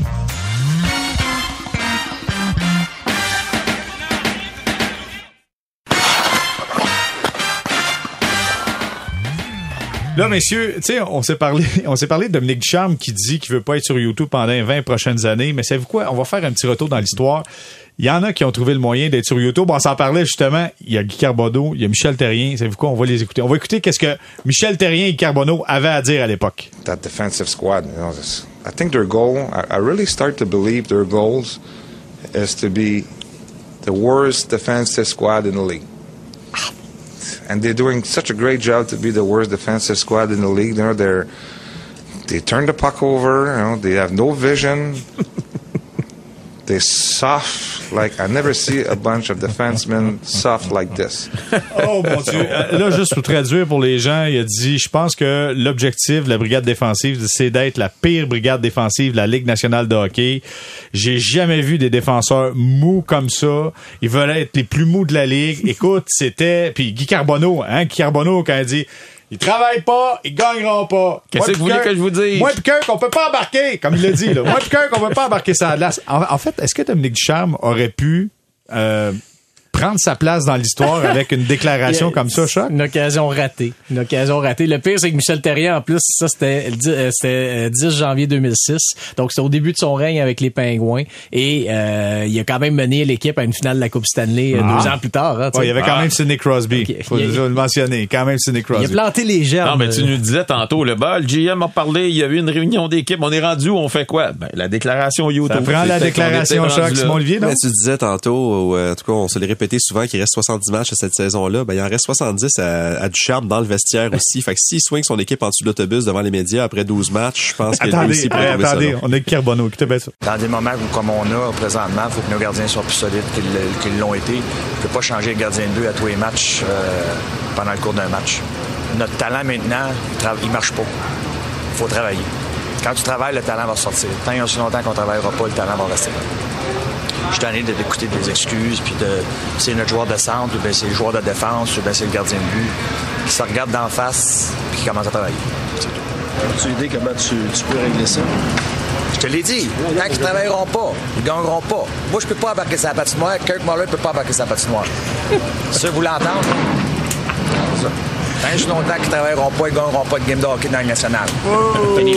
Là, messieurs, tu sais, on s'est parlé, on s'est parlé de Dominique Ducharme qui dit qu'il veut pas être sur YouTube pendant les vingt prochaines années. Mais savez-vous quoi? On va faire un petit retour dans l'histoire. Il y en a qui ont trouvé le moyen d'être sur YouTube. On s'en parlait, justement. Il y a Guy Carbonneau, il y a Michel Terrien. Savez-vous quoi? On va les écouter. On va écouter qu'est-ce que Michel Terrien et Carbonneau avaient à dire à l'époque. That defensive squad, you know, I think their goal, I really start to believe their goals is to be the worst defensive squad in the league. And they're doing such a great job to be the worst defensive squad in the league. You know, they're they turn the puck over. You know, they have no vision. They're soft. Like I never see a bunch of defensemen soft like this. Oh mon Dieu! Là, juste pour traduire pour les gens, il a dit, je pense que l'objectif de la brigade défensive, c'est d'être la pire brigade défensive de la Ligue nationale de hockey. J'ai jamais vu des défenseurs mous comme ça. Ils veulent être les plus mous de la Ligue. Écoute, c'était... Puis Guy Carbonneau, hein? Guy Carbonneau, quand il dit... Ils travaillent pas, ils gagneront pas. Qu'est-ce que vous voulez que je vous dise? Moi pis Kirk, on peut pas embarquer, comme il l'a dit. Là. Moi pis Kirk, on peut pas embarquer ça à glace. En, en fait, est-ce que Dominique Ducharme aurait pu euh, prendre sa place dans l'histoire avec une déclaration comme ça, Choc? Une occasion ratée. Une occasion ratée. Le pire, c'est que Michel Therrien, en plus, ça, c'était le dix janvier deux mille six. Donc, c'était au début de son règne avec les Pingouins. Et euh, il a quand même mené l'équipe à une finale de la Coupe Stanley ah. deux ans plus tard. Hein, ouais, il y avait quand ah. même Sidney Crosby. Okay. Faut il, le mentionner. Quand même Sidney Crosby. Il a planté les germes. Non, mais tu nous disais tantôt, le bas, le G M a parlé, il y a eu une réunion d'équipe. On est rendu où? On fait quoi? Ben, la déclaration YouTube. Ça prend la déclaration, Choc, Simon-Olivier, non? Ben, tu disais tantôt, euh, en tout cas, on se les répète souvent qu'il reste soixante-dix matchs à cette saison-là, ben, il en reste soixante-dix à, à Ducharme dans le vestiaire aussi. Fait que s'il swing son équipe en dessous de l'autobus devant les médias après douze matchs, je pense que lui aussi pourrait trouver ça. Attendez, on a Carbonneau qui te baisse. Dans des moments où, comme on a présentement, il faut que nos gardiens soient plus solides qu'ils, qu'ils l'ont été. On ne peut pas changer le gardien de but à tous les matchs euh, pendant le cours d'un match. Notre talent maintenant, il ne marche pas. Il faut travailler. Quand tu travailles, le talent va sortir. Tant et aussi longtemps qu'on ne travaillera pas, le talent va rester là. Je suis tanné d'écouter des excuses, puis de c'est notre joueur de centre, ou bien c'est le joueur de défense, ou bien c'est le gardien de but, qui se regarde d'en face, puis qui commence à travailler. C'est tout. As-tu une idée comment tu, tu peux régler ça? Je te l'ai dit, tant qu'ils ne travailleront pas, ils ne gagneront pas. Moi, je ne peux pas embarquer sa patinoire, Kirk Muller ne peut pas embarquer sa patinoire. Ça, vous l'entendez? C'est ça. Tant que longtemps qu'ils travailleront pas, ils gagneront pas de game de hockey dans le national. Oh, il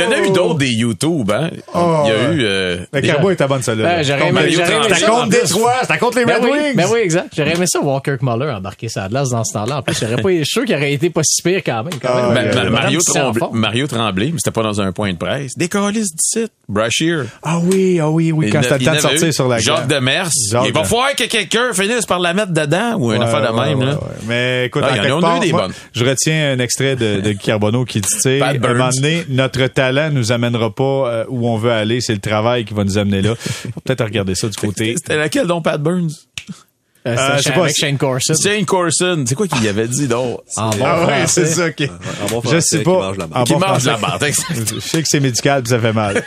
y en a eu d'autres des YouTube, hein? Oh, il y a eu... Euh, le Carbo est à bonne salle. Ben, j'aurais aimé, j'aurais aimé ça. Contre Détroit, c'était contre les ben Red oui, Wings. Ben oui, exact. J'aurais aimé ça voir Kirk Muller embarquer sa glace dans ce temps-là. En plus, j'aurais pas été sûr qu'il aurait été pas si pire quand même. Quand même. Ah, ben, ben, Mario, Tremblay, Mario Tremblay, mais c'était pas dans un point de presse. Des colis dix-sept. Brashear. Ah oui, ah oui, oui. Quand c'était le temps de sortir sur la glace. Jacques Demers. Il va falloir que quelqu'un finisse par la mettre dedans ou une affaire de même. Mais écoute, Part, moi, je retiens un extrait de, de Carbonneau qui dit, tu sais, à un moment donné, notre talent nous amènera pas où on veut aller, c'est le travail qui va nous amener là. Faut peut-être regarder ça du côté. C'était laquelle donc, Pat Burns? Euh, euh, je sais pas, avec Shane Corson. Shane Corson, c'est quoi qu'il avait dit donc? Ah bon ouais, français. C'est ça. Okay. En bon français, je sais pas. Qui mange la barre. Je sais que c'est médical pis ça fait mal.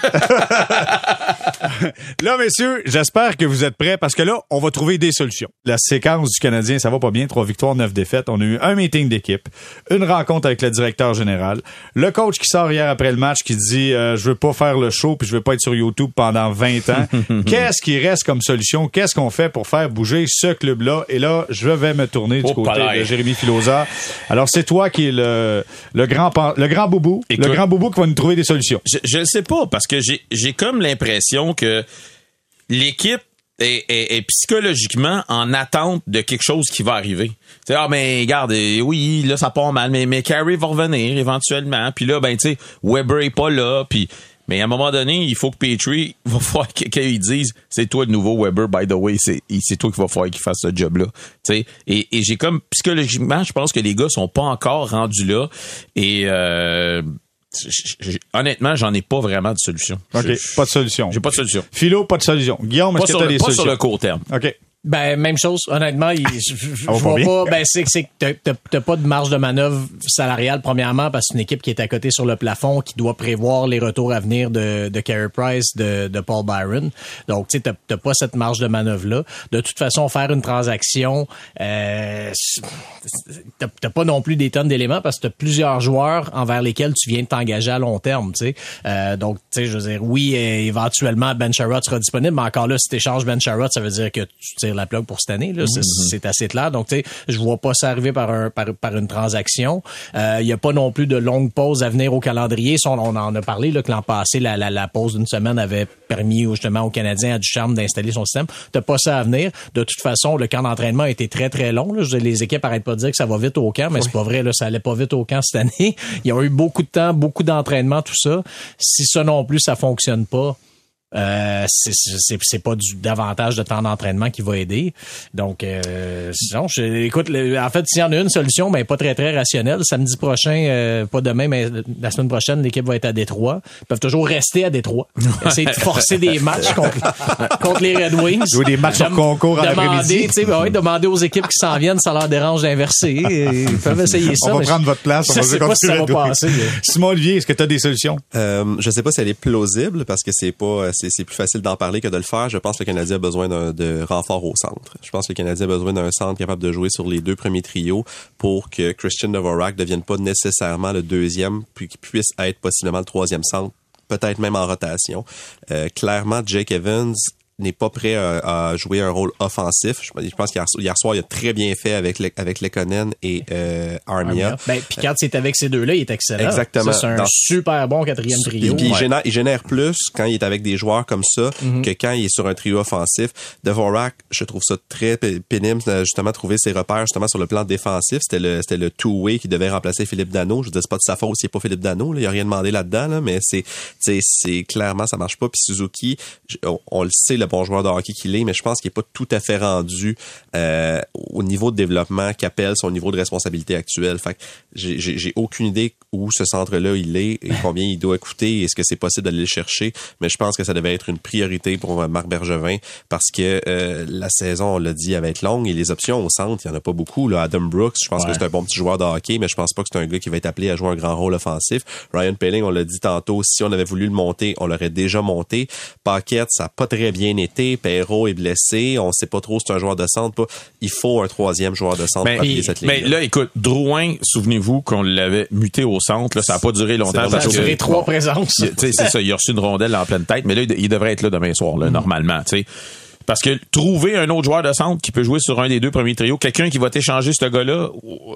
Là, messieurs, j'espère que vous êtes prêts parce que là, on va trouver des solutions. La séquence du Canadien, ça va pas bien. Trois victoires, neuf défaites. On a eu un meeting d'équipe, une rencontre avec le directeur général, le coach qui sort hier après le match qui dit euh, « Je veux pas faire le show puis je veux pas être sur YouTube pendant vingt ans. » Qu'est-ce qui reste comme solution? Qu'est-ce qu'on fait pour faire bouger ce club? Là. Et là, je vais me tourner du oh, côté palais. de Jérémy Filosa. Alors, c'est toi qui est le, le, grand, le grand boubou. Écoute, le grand boubou qui va nous trouver des solutions. Je ne sais pas, parce que j'ai, j'ai comme l'impression que l'équipe est, est, est psychologiquement en attente de quelque chose qui va arriver. Tu sais, ah, mais regarde, oui, là, ça part mal, mais, mais Carey va revenir éventuellement. Puis là, ben, tu sais, Weber n'est pas là. Puis. Mais à un moment donné, il faut que Petrie, il va falloir qu'ils disent c'est toi le nouveau Weber, by the way, c'est, c'est toi qui va falloir qu'il fasse ce job-là. T'sais, et, et j'ai comme, psychologiquement, je pense que les gars sont pas encore rendus là. Et euh, j'ai, j'ai, honnêtement, j'en ai pas vraiment de solution. OK, j'ai, pas de solution. J'ai pas de solution. Philo, pas de solution. Guillaume, est-ce que t'as des solutions? Pas sur le court terme. OK. Ben, même chose. Honnêtement, il, je, je vois pas, ben, c'est, c'est que t'as, t'as pas de marge de manœuvre salariale, premièrement, parce que c'est une équipe qui est à côté sur le plafond, qui doit prévoir les retours à venir de, de Carey Price, de, de Paul Byron. Donc, tu sais, t'as, t'as pas cette marge de manœuvre-là. De toute façon, faire une transaction, euh, t'as, t'as pas non plus des tonnes d'éléments parce que t'as plusieurs joueurs envers lesquels tu viens de t'engager à long terme, tu sais. Euh, donc, tu sais, je veux dire, oui, éventuellement, Ben Sherrod sera disponible, mais encore là, si t'échanges Ben Sherrod, ça veut dire que tu sais, la plug pour cette année là, c'est, mm-hmm. c'est assez clair. Donc tu sais, je vois pas ça arriver par un par, par une transaction. Il euh, y a pas non plus de longue pause à venir au calendrier. On, on en a parlé là, que l'an passé la, la, la pause d'une semaine avait permis justement aux Canadiens à Ducharme d'installer son système. T'as pas ça à venir. De toute façon, le camp d'entraînement a été très très long. Là. Je veux dire, les équipes arrêtent pas de dire que ça va vite au camp, mais oui. C'est pas vrai là, ça allait pas vite au camp cette année. Ils ont eu beaucoup de temps, beaucoup d'entraînement, tout ça. Si ça non plus ça fonctionne pas. Euh, c'est, c'est, c'est pas du davantage de temps d'entraînement qui va aider. Donc, euh, non, je, écoute, le, en fait, s'il y en a une solution, mais ben, pas très, très rationnelle. Samedi prochain, euh, pas demain, mais la semaine prochaine, l'équipe va être à Détroit. Ils peuvent toujours rester à Détroit. Essayer de forcer des matchs contre, contre les Red Wings. Jouer des matchs Dem- en concours en après-midi. Tu sais, ben, ouais, demander aux équipes qui s'en viennent, ça leur dérange d'inverser. Ils peuvent essayer ça. On va prendre je, votre place. On va je sais pas si ça va passer. Simon Olivier, est-ce que tu as des solutions? Euh, je sais pas si elle est plausible parce que c'est pas, c'est, c'est plus facile d'en parler que de le faire. Je pense que le Canadien a besoin d'un, de renfort au centre. Je pense que le Canadien a besoin d'un centre capable de jouer sur les deux premiers trios pour que Christian Dvorak ne devienne pas nécessairement le deuxième, puis qu'il puisse être possiblement le troisième centre, peut-être même en rotation. Euh, clairement, Jake Evans n'est pas prêt à, à jouer un rôle offensif. Je, je pense qu'hier soir, il a très bien fait avec le, avec Lekonen et euh, Armia. Ben, puis quand c'est avec ces deux-là, il est excellent. Exactement. Ça, c'est un Dans, super bon quatrième trio. Puis ouais. il, génère, il génère plus quand il est avec des joueurs comme ça mm-hmm. que quand il est sur un trio offensif. Dvorak, je trouve ça très pénible, justement, trouver ses repères justement sur le plan défensif. C'était le, c'était le two-way qui devait remplacer Philippe Danault. Je dis c'est pas de sa faute s'il n'est pas Philippe Danault. Là. Il n'a rien demandé là-dedans, là, mais c'est, c'est clairement, ça marche pas. Puis Suzuki, on, on le sait, le bon joueur de hockey qu'il est, mais je pense qu'il n'est pas tout à fait rendu euh, au niveau de développement qu'appelle son niveau de responsabilité actuel. Fait que j'ai, j'ai, j'ai aucune idée où ce centre-là il est et combien il doit coûter et est-ce que c'est possible d'aller le chercher, mais je pense que ça devait être une priorité pour Marc Bergevin parce que euh, la saison, on l'a dit, elle va être longue et les options au centre, il n'y en a pas beaucoup. Là, Adam Brooks, je pense ouais. que c'est un bon petit joueur de hockey, mais je pense pas que c'est un gars qui va être appelé à jouer un grand rôle offensif. Ryan Poehling, on l'a dit tantôt, si on avait voulu le monter, on l'aurait déjà monté. Paquette, ça n'a pas très bien été, Perreault est blessé, on sait pas trop si c'est un joueur de centre, pas. Il faut un troisième joueur de centre ben, pour appuyer cette ligne. Mais ben là, écoute, Drouin, souvenez-vous qu'on l'avait muté au centre, là, ça n'a pas duré longtemps. Ça a duré trois présences. C'est ça, il a reçu une rondelle en pleine tête, mais là, il devrait être là demain soir, là, mm. normalement, tu sais. Parce que trouver un autre joueur de centre qui peut jouer sur un des deux premiers trios, quelqu'un qui va t'échanger ce gars-là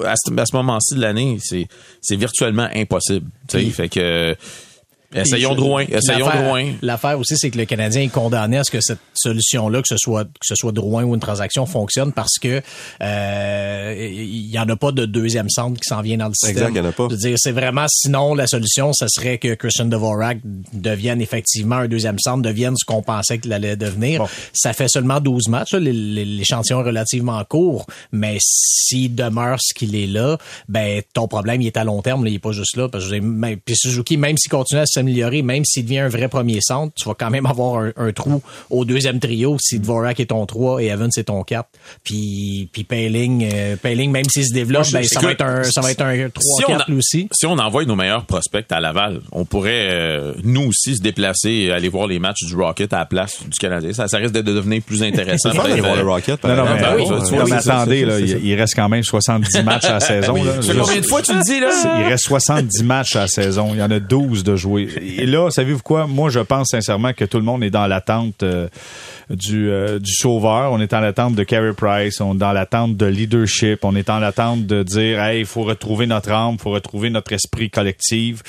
à ce, à ce moment-ci de l'année, c'est, c'est virtuellement impossible. Tu sais, mm. fait que... Essayons Drouin, essayons l'affaire, Drouin. L'affaire aussi, c'est que le Canadien est condamné à ce que cette solution-là, que ce soit que ce soit Drouin ou une transaction, fonctionne parce que euh, il y en a pas de deuxième centre qui s'en vient dans le système. Exact, il y en a pas. Je veux dire, c'est vraiment sinon la solution, ça serait que Christian Dvorak devienne effectivement un deuxième centre, devienne ce qu'on pensait qu'il allait devenir. Bon. Ça fait seulement douze matchs, là, l'échantillon est relativement court, mais s'il demeure ce qu'il est là, ben ton problème il est à long terme, là, il est pas juste là parce que même, puis Suzuki, même s'il continue à améliorer, même s'il devient un vrai premier centre, tu vas quand même avoir un, un trou au deuxième trio si Dvorak est ton trois et Evans est ton quatre. Puis, puis Poehling, euh, Poehling, même s'il se développe, Moi, ben, ça, va être un, ça va être un trois quatre si aussi. Si on envoie nos meilleurs prospects à Laval, on pourrait, euh, nous aussi, se déplacer et aller voir les matchs du Rocket à la place du Canadien. Ça, ça risque de devenir plus intéressant. C'est d'aller voir le Rocket. Non, non, mais ah, oui. euh, oui, oui, attendez, là, il, il reste quand même soixante-dix matchs à la saison. Là, juste, combien de fois tu le dis? Là? Il reste soixante-dix matchs à la saison. Il y en a douze de jouer. Et là, savez-vous quoi? Moi, je pense sincèrement que tout le monde est dans l'attente euh, du, euh, du sauveur. On est en l'attente de Carey Price. On est dans l'attente de leadership. On est en l'attente de dire, hey, il faut retrouver notre âme, il faut retrouver notre esprit collectif.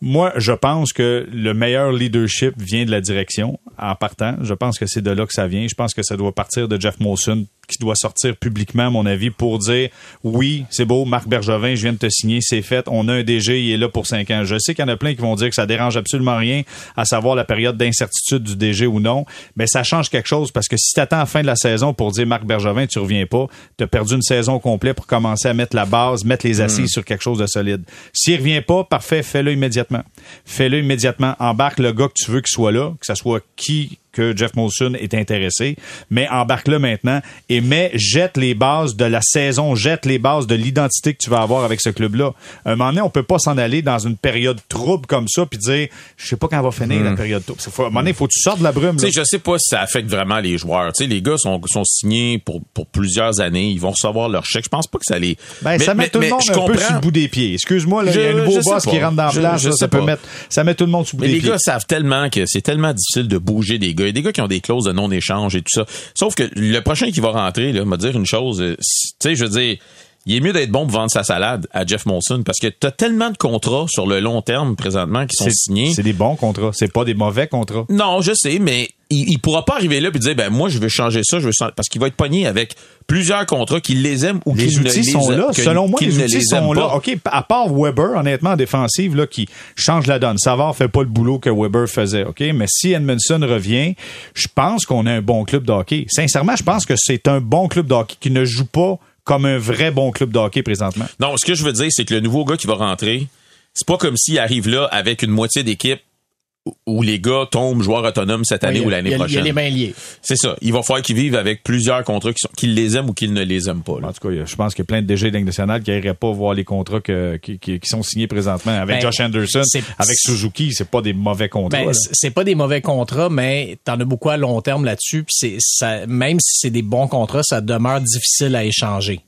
Moi, je pense que le meilleur leadership vient de la direction en partant. Je pense que c'est de là que ça vient. Je pense que ça doit partir de Jeff Molson, qui doit sortir publiquement, à mon avis, pour dire oui, c'est beau, Marc Bergevin, je viens de te signer, c'est fait, on a un D G, il est là pour cinq ans. Je sais qu'il y en a plein qui vont dire que ça dérange absolument rien, à savoir la période d'incertitude du D G ou non, mais ça change quelque chose, parce que si t'attends à la fin de la saison pour dire Marc Bergevin, tu reviens pas, t'as perdu une saison complète pour commencer à mettre la base, mettre les assises mmh. sur quelque chose de solide. S'il revient pas, parfait, fais-le immédiatement. Fais-le immédiatement. Embarque le gars que tu veux qu'il soit là, que ça soit qui... que Jeff Molson est intéressé, mais embarque-le maintenant et mets, jette les bases de la saison, jette les bases de l'identité que tu vas avoir avec ce club-là. À un moment donné, on peut pas s'en aller dans une période trouble comme ça puis dire, je sais pas quand va finir mmh. la période trouble. À un moment donné, il faut que tu sortes de la brume. Tu sais, je sais pas si ça affecte vraiment les joueurs. Tu sais, les gars sont, sont signés pour, pour plusieurs années, ils vont recevoir leur chèque. Je pense pas que ça les... Ben, mais, ça met mais, tout le monde un comprends. peu sur le bout des pieds. Excuse-moi, là, il y a un nouveau boss pas. qui rentre dans la place, ça, ça peut mettre, ça met tout le monde sur le bout mais des les pieds. Les gars savent tellement que c'est tellement difficile de bouger des gars. Il y a des gars qui ont des clauses de non-échange et tout ça. Sauf que le prochain qui va rentrer, là, m'a dire une chose, tu sais, je veux dire, il est mieux d'être bon pour vendre sa salade à Jeff Molson parce que t'as tellement de contrats sur le long terme présentement qui sont c'est, signés. C'est des bons contrats, c'est pas des mauvais contrats. Non, je sais, mais il, il pourra pas arriver là puis dire, ben moi je veux changer ça, je veux changer, parce qu'il va être pogné avec plusieurs contrats qui les aiment ou qui ne les aiment pas. Les outils sont là. Selon moi, les outils sont là. OK, à part Weber, honnêtement, en défensive, là, qui change la donne. Savard fait pas le boulot que Weber faisait, OK? Mais si Édmondson revient, je pense qu'on a un bon club de hockey. Sincèrement, je pense que c'est un bon club de hockey qui ne joue pas comme un vrai bon club de hockey présentement. Non, ce que je veux dire, c'est que le nouveau gars qui va rentrer, c'est pas comme s'il arrive là avec une moitié d'équipe où les gars tombent joueurs autonomes cette année oui, ou l'année il y a, prochaine. Il y a les mains liées. C'est ça. Il va falloir qu'ils vivent avec plusieurs contrats qui, sont, qui les aiment ou qu'ils ne les aiment pas. Là. En tout cas, je pense qu'il y a plein de D G de Ligue nationale qui n'iraient pas voir les contrats que, qui, qui sont signés présentement. Avec ben, Josh Anderson, c'est, avec Suzuki, c'est pas des mauvais contrats. Ben, c'est pas des mauvais contrats, mais t'en as beaucoup à long terme là-dessus. Puis c'est, ça, même si c'est des bons contrats, ça demeure difficile à échanger.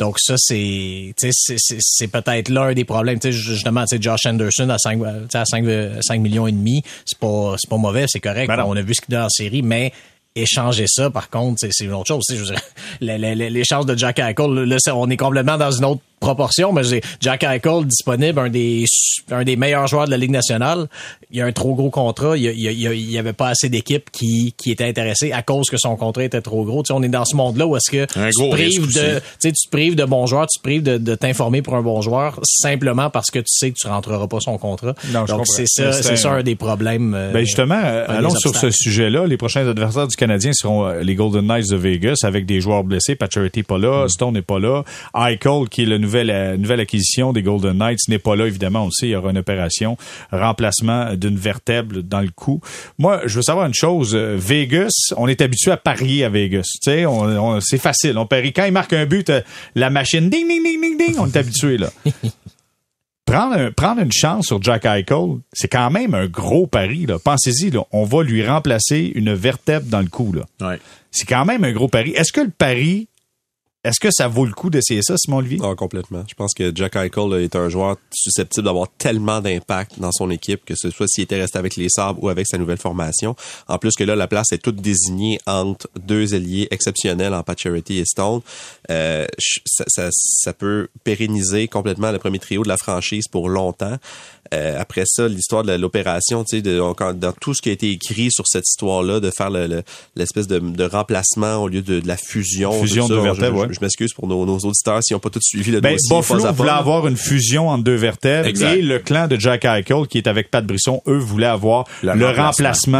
Donc ça, c'est, c'est, c'est, c'est peut-être l'un des problèmes. T'sais, justement, t'sais, Josh Anderson à cinq, à cinq, cinq millions et demi, c'est pas, c'est pas mauvais, c'est correct. Ben on a vu ce qu'il y a dans la série, mais échanger ça, par contre, c'est une autre chose. Je veux dire, l'échange de Jack Eichel, là, on est complètement dans une autre proportion, mais je veux dire, Jack Eichel disponible, un des, un des meilleurs joueurs de la Ligue nationale. Il y a un trop gros contrat. Il y avait pas assez d'équipes qui, qui étaient intéressées à cause que son contrat était trop gros. Tu sais, on est dans ce monde-là où est-ce que tu te, prives de, tu sais, tu te prives de bons joueurs, tu te prives de, de t'informer pour un bon joueur simplement parce que tu sais que tu rentreras pas son contrat. Non, donc, c'est ça, c'est, c'est ça un des problèmes. Euh, ben, justement, euh, allons sur ce sujet-là. Les prochains adversaires du Canadien seront les Golden Knights de Vegas avec des joueurs blessés. Pacioretty n'est pas là, mm. Stone n'est pas là. Eichel, qui est le nouvelle, nouvelle acquisition des Golden Knights, n'est pas là, évidemment. On le sait, il y aura une opération, remplacement d'une vertèbre dans le cou. Moi, je veux savoir une chose. Vegas, on est habitué à parier à Vegas. Tu sais, on, on, c'est facile. On parie. Quand il marque un but, la machine, ding, ding, ding, ding, ding, on est habitué, là. Prendre, un, prendre une chance sur Jack Eichel, c'est quand même un gros pari. Là. Pensez-y, là, on va lui remplacer une vertèbre dans le cou. Là. Ouais. C'est quand même un gros pari. Est-ce que le pari, est-ce que ça vaut le coup d'essayer ça, Simon-Olivier? Ah, complètement. Je pense que Jack Eichel là, est un joueur susceptible d'avoir tellement d'impact dans son équipe, que ce soit s'il était resté avec les Sabres ou avec sa nouvelle formation. En plus que là, la place est toute désignée entre deux ailiers exceptionnels en Pacioretty et Stone. Euh, ça, ça, ça peut pérenniser complètement le premier trio de la franchise pour longtemps. Euh, après ça, l'histoire de l'opération, tu sais, de, de, dans tout ce qui a été écrit sur cette histoire-là, de faire le, le, l'espèce de, de remplacement au lieu de, de la fusion. Fusion de vertèbres, ouais. Je, je m'excuse pour nos, nos auditeurs s'ils n'ont pas tous suivi le ben, dossier. Buffalo voulait avoir une fusion entre deux vertèbres exact. Et le clan de Jack Eichel, qui est avec Pat Brisson, eux voulaient avoir le, le remplacement,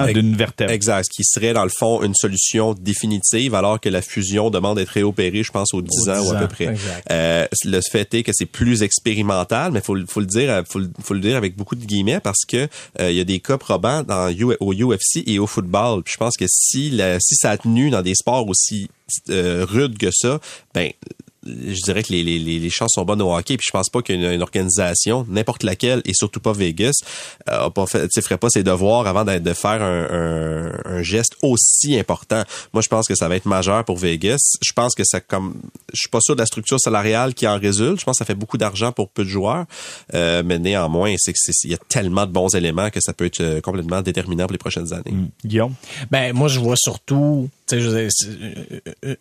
remplacement d'une vertèbre. Exact, ce qui serait dans le fond une solution définitive, alors que la fusion demande d'être réopérée, je pense, aux dix ans ou à peu près. Euh, le fait est que c'est plus expérimental, mais faut, faut le dire, faut, faut le dire avec beaucoup de guillemets, parce que euh, il y a des cas probants dans, au U F C et au football. Puis je pense que si, la, si ça a tenu dans des sports aussi euh, rudes que ça, ben je dirais que les, les, les chances sont bonnes au hockey. Puis je pense pas qu'une une organisation, n'importe laquelle, et surtout pas Vegas, euh, pas fait, ferait pas ses devoirs avant de, de faire un, un, un geste aussi important. Moi, je pense que ça va être majeur pour Vegas. Je pense que ça, comme je suis pas sûr de la structure salariale qui en résulte. Je pense que ça fait beaucoup d'argent pour peu de joueurs. Euh, mais néanmoins, c'est que il y a tellement de bons éléments que ça peut être complètement déterminant pour les prochaines années. Mmh. Guillaume? Ben moi, je vois surtout...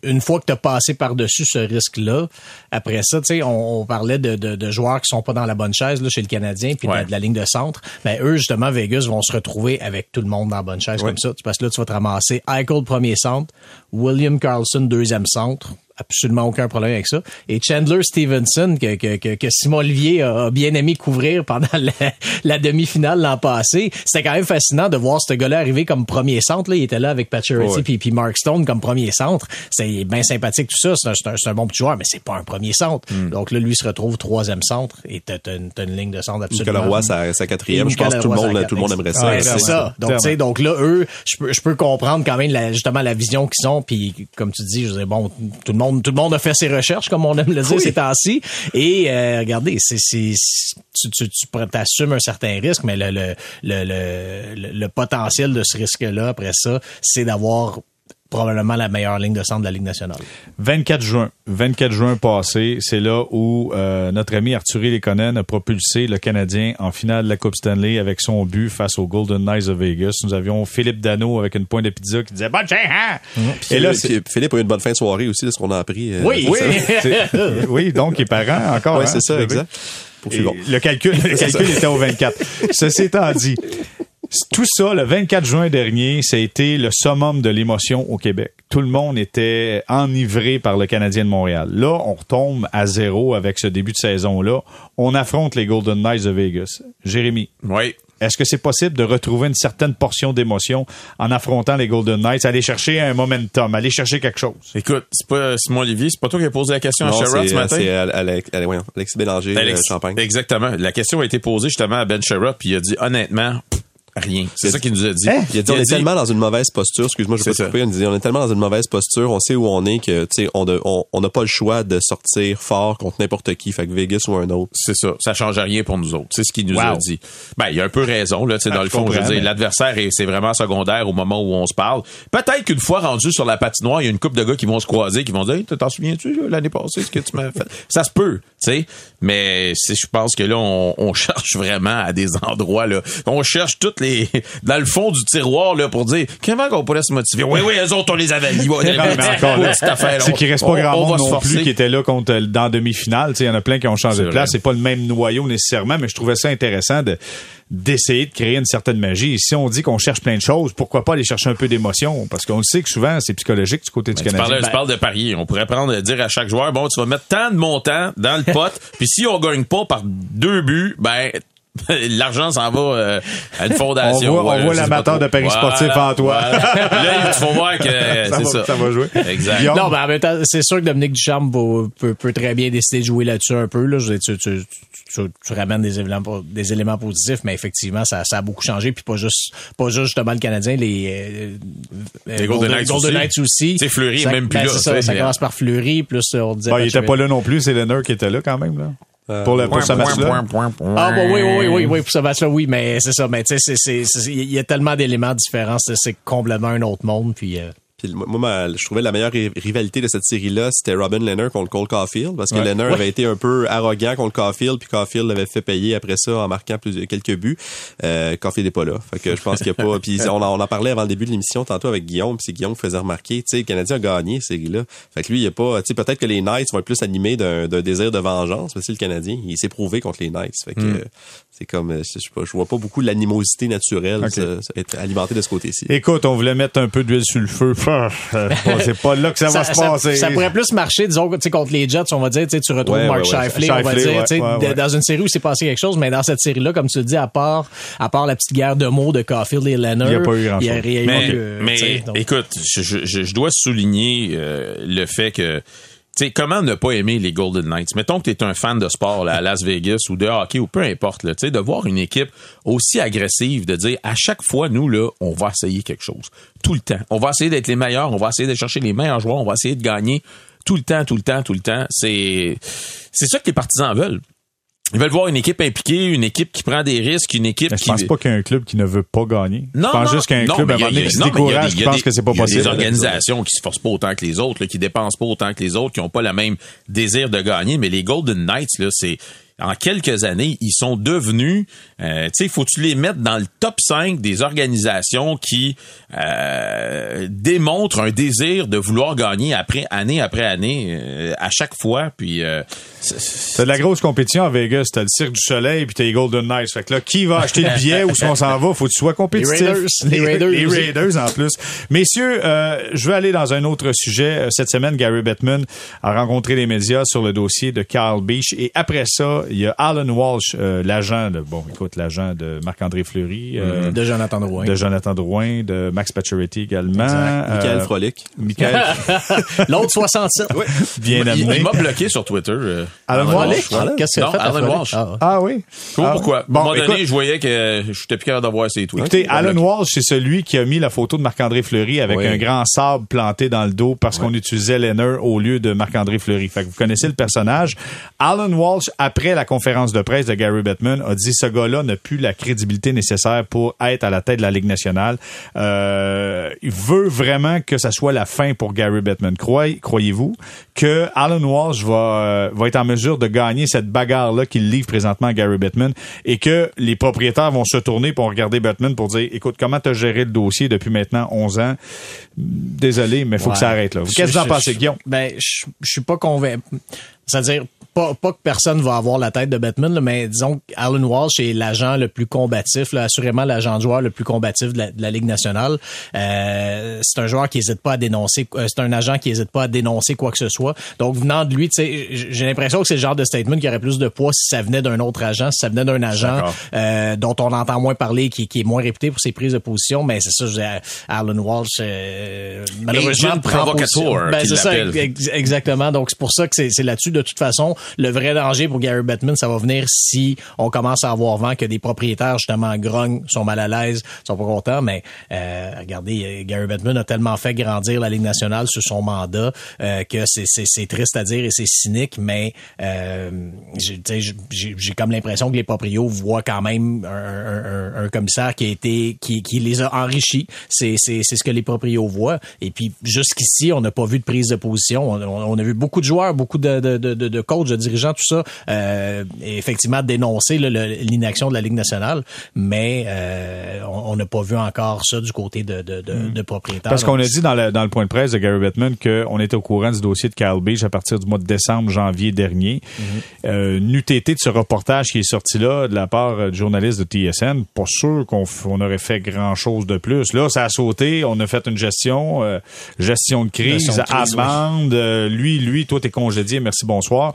Une fois que tu as passé par-dessus ce risque-là, après ça, tu sais, on, on parlait de, de, de joueurs qui sont pas dans la bonne chaise là, chez le Canadien, puis ouais. de, de la ligne de centre. Ben eux, justement, Vegas vont se retrouver avec tout le monde dans la bonne chaise ouais. comme ça. Parce que là, tu vas te ramasser Eichel, premier centre, William Karlsson, deuxième centre. Absolument aucun problème avec ça. Et Chandler Stevenson, que, que, que, que Simon-Olivier a bien aimé couvrir pendant la, la demi-finale l'an passé, c'était quand même fascinant de voir ce gars-là arriver comme premier centre. Là. Il était là avec Pacioretty ouais. puis, puis Mark Stone comme premier centre. C'est bien sympathique tout ça. C'est un, c'est un, c'est un bon petit joueur, mais c'est pas un premier centre. Mm. Donc là, lui se retrouve troisième centre et t'as, t'as, une, t'as une ligne de centre absolument. Nicolas Roy, sa, sa quatrième. Et je pense que tout le monde, tout le monde aimerait ça. Ouais, c'est, c'est ça. Donc, tu sais, donc là, eux, je peux, je peux comprendre quand même la, justement la vision qu'ils ont. Puis comme tu dis, je disais, bon, tout le monde Tout le monde a fait ses recherches, comme on aime le dire oui. ces temps-ci. Et euh, regardez, c'est, c'est, tu, tu, tu t'assumes un certain risque, mais le, le, le, le, le potentiel de ce risque-là, après ça, c'est d'avoir probablement la meilleure ligne de centre de la Ligue nationale. vingt-quatre juin. vingt-quatre juin passé, c'est là où euh, notre ami Arturi Lehkonen a propulsé le Canadien en finale de la Coupe Stanley avec son but face aux Golden Knights de Vegas. Nous avions Philippe Danault avec une pointe de pizza qui disait « Bonne chance! Hein? » mm-hmm. Et là, c'est... Philippe a eu une bonne fin de soirée aussi, de ce qu'on a appris. Euh, oui! Oui. C'est... oui, donc il est parent encore. Oui, hein, c'est ça, c'est exact. Le calcul, le calcul était au vingt-quatre. Ceci étant dit... Tout ça, le vingt-quatre juin dernier, ça a été le summum de l'émotion au Québec. Tout le monde était enivré par le Canadien de Montréal. Là, on retombe à zéro avec ce début de saison-là. On affronte les Golden Knights de Vegas. Jérémy, oui. Est-ce que c'est possible de retrouver une certaine portion d'émotion en affrontant les Golden Knights, aller chercher un momentum, aller chercher quelque chose? Écoute, c'est pas Simon-Olivier, c'est pas toi qui as posé la question non, à Sherrod ce matin? C'est Alex, Alex, Alex Bélanger, Alex, Champagne. Exactement. La question a été posée justement à Ben Sherrod, puis il a dit honnêtement... Rien. C'est il ça qu'il nous a dit. Hein? Il a dit, on est tellement dans une mauvaise posture. Excuse-moi, je vais pas te couper. Il dit, on est tellement dans une mauvaise posture. On sait où on est que, tu sais, on n'a on, on pas le choix de sortir fort contre n'importe qui. Fait que Vegas ou un autre. C'est ça. Ça change rien pour nous autres. C'est ce qu'il nous wow. a dit. Ben, il a un peu raison, là. Tu sais, ah, dans le fond, je veux dire, mais... l'adversaire est, c'est vraiment secondaire au moment où on se parle. Peut-être qu'une fois rendu sur la patinoire, il y a une couple de gars qui vont se croiser, qui vont dire, hey, t'en souviens-tu, l'année passée, ce que tu m'as fait? Ça se peut, tu sais. Mais je pense que là, on, on cherche vraiment à des endroits, là. On cherche toutes les, dans le fond du tiroir, là, pour dire, comment qu'on pourrait se motiver? Oui, oui, eux autres, on les avait dit. C'est qu'il reste pas grand on, monde non forcer. Plus qui était là contre, dans la demi-finale. Tu sais, il y en a plein qui ont changé c'est de place. Vrai. C'est pas le même noyau, nécessairement, mais je trouvais ça intéressant de, d'essayer de créer une certaine magie. Et si on dit qu'on cherche plein de choses, pourquoi pas aller chercher un peu d'émotion? Parce qu'on le sait que souvent, c'est psychologique du côté ben, du Canadien. Tu parles, ben, tu parles de parier. On pourrait prendre, dire à chaque joueur, bon, tu vas mettre tant de montants dans le pot, puis si on gagne pas par deux buts, ben, l'argent s'en va euh, à une fondation. On voit, ouais, on voit l'amateur de paris voilà, sportif en toi. Voilà. Là, il faut voir que euh, ça, c'est va, ça. ça va jouer. Exact. Non, mais en même temps, c'est sûr que Dominique Ducharme peut, peut, peut très bien décider de jouer là-dessus un peu. Là. Je veux dire, tu, tu, tu, tu ramènes des éléments, des éléments positifs, mais effectivement, ça, ça a beaucoup changé. Puis pas juste, pas juste justement le Canadien, les, euh, les Golden Knights aussi. aussi. C'est Fleury, ça, même plus ben, là. Ça, ça commence par Fleury. Plus on disait. Bon, il n'était pas là non plus. C'est Leonard qui était là quand même. Là. Pour le, pour ce match-là. Ah, bah oui, oui, oui, oui, pour ce match-là, oui, mais c'est ça, mais tu sais, c'est, c'est, il y a tellement d'éléments différents, c'est, c'est complètement un autre monde, puis, euh... Puis moi, moi, je trouvais la meilleure rivalité de cette série-là, c'était Robin Lehner contre Cole Caufield, parce que ouais. Lehner ouais. avait été un peu arrogant contre Caufield, puis Caufield l'avait fait payer après ça en marquant plus, quelques buts. Euh, Caufield n'est pas là, fait que je pense qu'il n'y a pas... Puis on, on en parlait avant le début de l'émission tantôt avec Guillaume, puis c'est Guillaume qui faisait remarquer, tu sais, le Canadien a gagné cette série-là. Fait que lui, il n'y a pas... Tu sais, peut-être que les Knights vont être plus animés d'un, d'un désir de vengeance, parce que le Canadien, il s'est prouvé contre les Knights. Fait que mm. c'est comme... Je sais pas, je vois pas beaucoup l'animosité naturelle okay. se, se, être alimentée de ce côté-ci. Écoute, on voulait mettre un peu d'huile sur le feu. C'est pas là que ça, ça va se passer. Ça, ça pourrait plus marcher, disons, contre les Jets, on va dire, tu retrouves ouais, Mark ouais, ouais. Scheifele, on va dire, ouais, ouais, ouais. dans une série où s'est passé quelque chose, mais dans cette série-là, comme tu le dis, à part, à part la petite guerre de mots de Caufield et Leonard, il n'y a pas eu grand-chose. Y a réellement mais, que, mais donc... écoute, je, je, je dois souligner euh, le fait que, tu sais, comment ne pas aimer les Golden Knights? Mettons que t'es un fan de sport là, à Las Vegas ou de hockey ou peu importe, tu sais, de voir une équipe aussi agressive, de dire à chaque fois, nous, là, on va essayer quelque chose. Tout le temps. On va essayer d'être les meilleurs, on va essayer de chercher les meilleurs joueurs, on va essayer de gagner tout le temps, tout le temps, tout le temps. C'est, c'est ça que les partisans veulent. Ils veulent voir une équipe impliquée, une équipe qui prend des risques, une équipe mais je qui... Je pense pas qu'il y a un club qui ne veut pas gagner. Non, je pense non, juste qu'il y a un non, club à un moment donné qui se décourage, qui pense que c'est pas possible. Il y a des organisations qui se forcent pas autant que les autres, là, qui dépensent pas autant que les autres, qui ont pas le même désir de gagner, mais les Golden Knights, là, c'est... En quelques années, ils sont devenus, euh, tu sais, faut-tu les mettre dans le top cinq des organisations qui euh, démontrent un désir de vouloir gagner après année après année, euh, à chaque fois. Puis euh, c'est, c'est... t'as de la grosse compétition à Vegas, t'as le Cirque du Soleil, puis t'as les Golden Knights. Fait que là, qui va acheter le billet où on s'en va? Faut que tu sois compétitif. Les Raiders, les Raiders, les Raiders en plus. Messieurs, euh, je veux aller dans un autre sujet. Cette semaine, Gary Bettman a rencontré les médias sur le dossier de Kyle Beach, et après ça. Il y a Alan Walsh, euh, l'agent de, bon, écoute, l'agent de Marc-André Fleury. Euh, de Jonathan Drouin. De Jonathan Drouin, de Max Pacioretty également. Euh, Michael Frolik. Michael. L'autre soixante-sept. Oui. Bien amené. Il, il m'a bloqué sur Twitter. Euh, Alan, Alan Walsh. Walsh. Qu'est-ce qu'il a fait? Alan Walsh. Ah, ouais. ah oui. Je sais pas pourquoi. Bon, à un moment donné, écoute, je voyais que je n'étais plus capable d'avoir ses tweets. Écoutez, Alan Walsh, c'est celui qui a mis la photo de Marc-André Fleury avec oui. un grand sabre planté dans le dos parce oui. qu'on utilisait Lehner au lieu de Marc-André Fleury. Fait que vous connaissez le personnage. Alan Walsh, après la conférence de presse de Gary Bettman, a dit ce gars-là n'a plus la crédibilité nécessaire pour être à la tête de la Ligue nationale. Euh, il veut vraiment que ça soit la fin pour Gary Bettman. Croyez, croyez-vous que Alan Walsh va, va être en mesure de gagner cette bagarre-là qu'il livre présentement à Gary Bettman et que les propriétaires vont se tourner pour regarder Bettman pour dire, écoute, comment t'as géré le dossier depuis maintenant onze ans? Désolé, mais il faut ouais. que ça arrête là. Qu'est-ce que vous en pensez, Guillaume? Ben, je suis pas convaincu. C'est-à-dire, Pas, pas que personne va avoir la tête de Bettman, là, mais disons Alan Walsh est l'agent le plus combatif, là, assurément l'agent de joueur le plus combatif de la, de la Ligue nationale. Euh, c'est un joueur qui hésite pas à dénoncer, euh, c'est un agent qui hésite pas à dénoncer quoi que ce soit. Donc venant de lui, tu sais, j'ai l'impression que c'est le genre de statement qui aurait plus de poids si ça venait d'un autre agent, si ça venait d'un agent euh, dont on entend moins parler, qui, qui est moins réputé pour ses prises de position. Mais c'est ça, je dis, Alan Walsh euh, malheureusement provocateur. Ben, c'est ça, ex- exactement. Donc c'est pour ça que c'est, c'est là-dessus de toute façon. le vrai danger pour Gary Bettman, ça va venir si on commence à avoir vent que des propriétaires, justement, grognent, sont mal à l'aise, sont pas contents. Mais euh, regardez, Gary Bettman a tellement fait grandir la Ligue nationale sur son mandat euh, que c'est, c'est, c'est triste à dire et c'est cynique, mais euh, j'ai, j'ai, j'ai comme l'impression que les proprios voient quand même un, un, un commissaire qui a été qui, qui les a enrichis. C'est, c'est, c'est ce que les proprios voient. Et puis, jusqu'ici, on n'a pas vu de prise de position. On, on a vu beaucoup de joueurs, beaucoup de, de, de, de coachs, de dirigeants, tout ça, euh, effectivement dénoncer là, le, l'inaction de la Ligue nationale, mais euh, on n'a pas vu encore ça du côté de, de, de, de propriétaires. Parce donc, qu'on a dit dans le, dans le point de presse de Gary Bettman qu'on était au courant du dossier de Kyle Beach à partir du mois de décembre, janvier dernier. Mm-hmm. Euh, n'eût été de ce reportage qui est sorti là de la part du journaliste de T S N, pas sûr qu'on on aurait fait grand-chose de plus. Là, ça a sauté, on a fait une gestion, euh, gestion de crise, de crise amende, oui. euh, lui, lui, toi, t'es congédié, merci, bonsoir.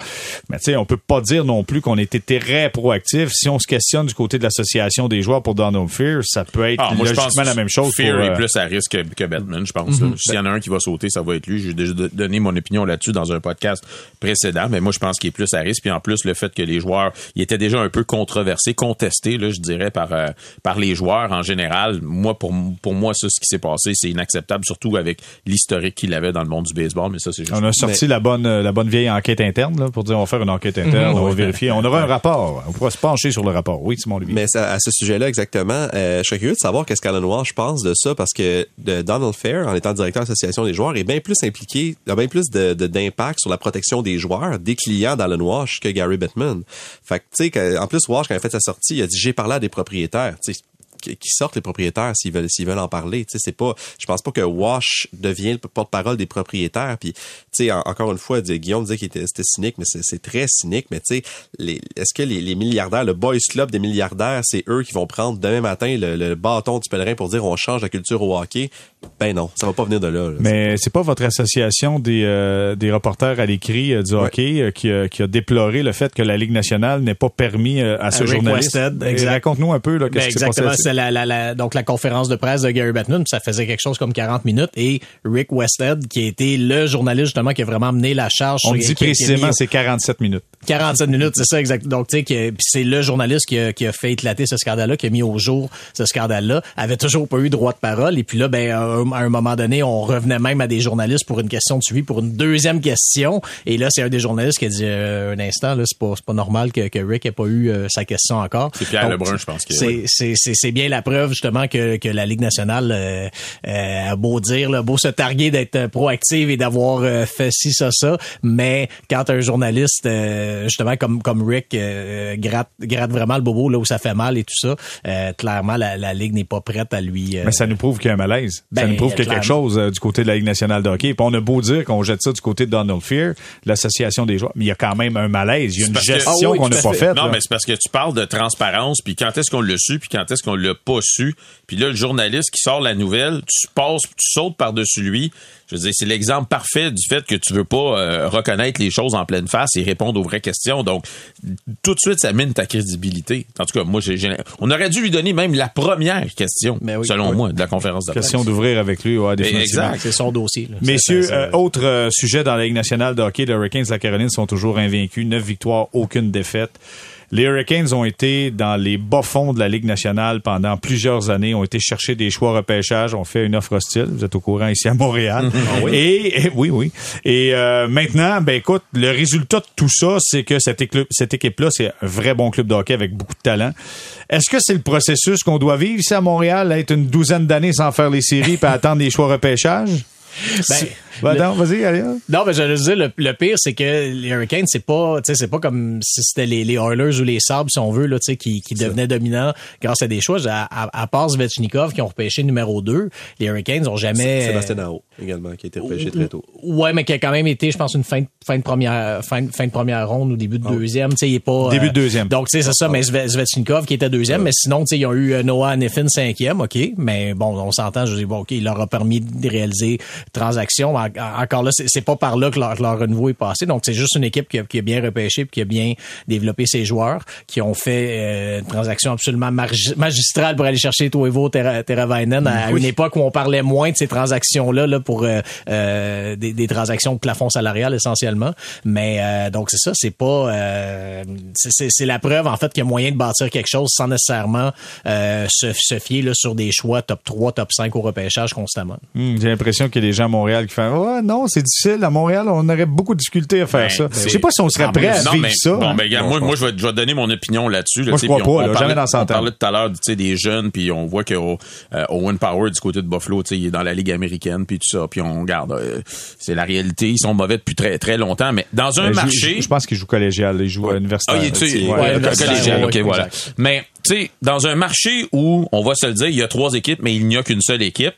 Mais tu sais, on peut pas dire non plus qu'on était très proactif. Si on se questionne du côté de l'association des joueurs pour Donald Fehr, ça peut être ah, moi, logiquement la même chose. Fehr est euh... plus à risque que, que Bettman, je pense. Mm-hmm. S'il y en a un qui va sauter, ça va être lui. J'ai déjà donné mon opinion là-dessus dans un podcast précédent, mais moi, je pense qu'il est plus à risque. Puis en plus, le fait que les joueurs, il était déjà un peu controversé, contesté, là, je dirais, par, euh, par les joueurs en général. Moi, pour, pour moi, ça, ce qui s'est passé, c'est inacceptable, surtout avec l'historique qu'il avait dans le monde du baseball, mais ça, c'est juste... On a sorti mais... la, bonne, la bonne vieille enquête interne, là, pour dire, on va faire une enquête interne, mm-hmm. on va vérifier. On aura un rapport. On pourra se pencher sur le rapport. Oui, Simon-Olivier. Mais ça, à ce sujet-là, exactement, euh, je serais curieux de savoir qu'est-ce qu'Alan Walsh pense de ça, parce que de Donald Fehr, en étant directeur de l'association des joueurs, est bien plus impliqué, a bien plus de, de, d'impact sur la protection des joueurs, des clients d'Alan Walsh que Gary Bettman. Fait que, tu sais, en plus, Walsh, quand il a fait sa sortie, il a dit, j'ai parlé à des propriétaires, tu sais. Qui sortent les propriétaires s'ils veulent s'ils veulent en parler. Tu sais, c'est pas, je pense pas que Walsh devient le porte-parole des propriétaires. Puis, tu sais, en, encore une fois, Guillaume disait qu'il était c'était cynique, mais c'est, c'est très cynique. Mais tu sais, les, est-ce que les, les milliardaires, le boys club des milliardaires, c'est eux qui vont prendre demain matin le, le bâton du pèlerin pour dire on change la culture au hockey? Ben non, ça va pas venir de là. là. Mais c'est pas votre association des euh, des reporters à l'écrit euh, du hockey euh, qui, euh, qui a déploré le fait que la Ligue nationale n'ait pas permis euh, à ce Rick journaliste. Exact. Raconte-nous un peu là, qu'est-ce ben, qui s'est passé. C'est la, la, la, donc la conférence de presse de Gary Bettman, ça faisait quelque chose comme quarante minutes, et Rick Westhead, qui a été le journaliste justement qui a vraiment mené la charge. On dit précisément, c'est quarante-sept minutes. quarante-sept minutes, c'est ça, exact. Donc, tu sais, c'est le journaliste qui a, qui a fait éclater ce scandale-là, qui a mis au jour ce scandale-là, avait toujours pas eu droit de parole, et puis là, ben, à un moment donné, on revenait même à des journalistes pour une question de suivi, pour une deuxième question, et là, c'est un des journalistes qui a dit, euh, un instant, là, c'est pas, c'est pas normal que, que Rick ait pas eu euh, sa question encore. C'est Pierre donc, Lebrun, je pense. Que, c'est, oui. c'est, c'est, c'est bien la preuve, justement, que, que la Ligue nationale euh, euh, a beau dire, là, beau se targuer d'être proactive et d'avoir euh, fait ci, ça, ça, mais quand un journaliste, euh, justement, comme comme Rick, euh, gratte, gratte vraiment le bobo là où ça fait mal et tout ça, euh, clairement, la, la Ligue n'est pas prête à lui... Euh, mais ça nous prouve qu'il y a un malaise. Ben, ça nous prouve qu'il y a quelque chose euh, du côté de la Ligue nationale de hockey. Puis on a beau dire qu'on jette ça du côté de Donald Fehr, l'association des joueurs, mais il y a quand même un malaise. Il y a une gestion que, oh oui, qu'on n'a pas faite. Non, là. Mais c'est parce que tu parles de transparence, puis quand est-ce qu'on le su, puis quand est-ce qu'on l'a pas su. Puis là, le journaliste qui sort la nouvelle, tu passes, tu sautes par-dessus lui. Je veux dire, c'est l'exemple parfait du fait que tu veux pas euh, reconnaître les choses en pleine face et répondre aux vraies questions. Donc, tout de suite, ça mine ta crédibilité. En tout cas, moi, j'ai, j'ai... on aurait dû lui donner même la première question, oui, selon oui. moi, de la conférence de presse. Question d'ouvrir avec lui, ouais, définitivement. Exact, c'est son dossier. Là. Messieurs, euh, autre euh, sujet dans la Ligue nationale de hockey, les Hurricanes de la Caroline sont toujours invaincus, neuf victoires, aucune défaite. Les Hurricanes ont été dans les bas-fonds de la Ligue nationale pendant plusieurs années, ont été chercher des choix repêchage, ont fait une offre hostile, vous êtes au courant ici à Montréal. Mm-hmm. Et, et oui, oui. Et euh, maintenant, ben écoute, le résultat de tout ça, c'est que cette, écl- cette équipe-là, c'est un vrai bon club de hockey avec beaucoup de talent. Est-ce que c'est le processus qu'on doit vivre ici à Montréal, être une douzaine d'années sans faire les séries puis attendre des choix repêchage? Ben, ben le, non, vas-y, allez. Non, mais je veux dire, le, le pire, c'est que les Hurricanes, c'est pas, tu sais, c'est pas comme si c'était les, les Oilers ou les Sabres, si on veut, là, tu sais, qui, qui devenaient dominants grâce à des choix. À, à, à part Svechnikov, qui ont repêché numéro deux, les Hurricanes ont jamais. C'est, Sébastien Aho, également, qui a été repêché très tôt. Ouais, mais qui a quand même été, je pense, une fin de, fin de première, fin, fin de première ronde ou début de deuxième, tu sais, il est pas. Début de deuxième. Euh, donc, tu sais, c'est ça, ah. mais Svechnikov, qui était deuxième, ouais. mais sinon, tu sais, ils ont eu Noah Niffin cinquième, ok, mais bon, on s'entend, je dis, bon, ok, il leur a permis de réaliser transaction. en, en, encore là, c'est, c'est pas par là que leur, leur renouveau est passé. Donc, c'est juste une équipe qui a, qui a bien repêché et qui a bien développé ses joueurs, qui ont fait euh, une transaction absolument margi- magistrale pour aller chercher Toivo Teravainen à oui. une époque où on parlait moins de ces transactions-là là, pour euh, euh, des, des transactions de plafond salarial essentiellement. Mais euh, donc, c'est ça, c'est pas... Euh, c'est, c'est, c'est la preuve, en fait, qu'il y a moyen de bâtir quelque chose sans nécessairement euh, se, se fier là, sur des choix top trois, top cinq au repêchage constamment. Mmh, j'ai l'impression qu'il y a des gens à Montréal qui font « Ah oh, non, c'est difficile, à Montréal, on aurait beaucoup de difficultés à faire ben, ça. » Je sais pas si on serait prêt à non, vivre mais, ça. Bon, hein? ben, regarde, moi, moi je, vais, je vais donner mon opinion là-dessus. Là, moi, je crois on, pas. On, là, parlait, dans on parlait tout à l'heure des jeunes, puis on voit que oh, euh, Owen Power du côté de Buffalo, il est dans la Ligue américaine, puis tout ça. Puis on regarde, euh, c'est la réalité. Ils sont mauvais depuis très, très longtemps, mais dans un ben, marché... Je pense qu'ils jouent collégial, ils jouent universitaire. Ah, il ouais, collégial, OK, voilà. Mais, tu sais, dans un marché où, on va se le dire, il y a trois équipes, mais il n'y a qu'une seule équipe,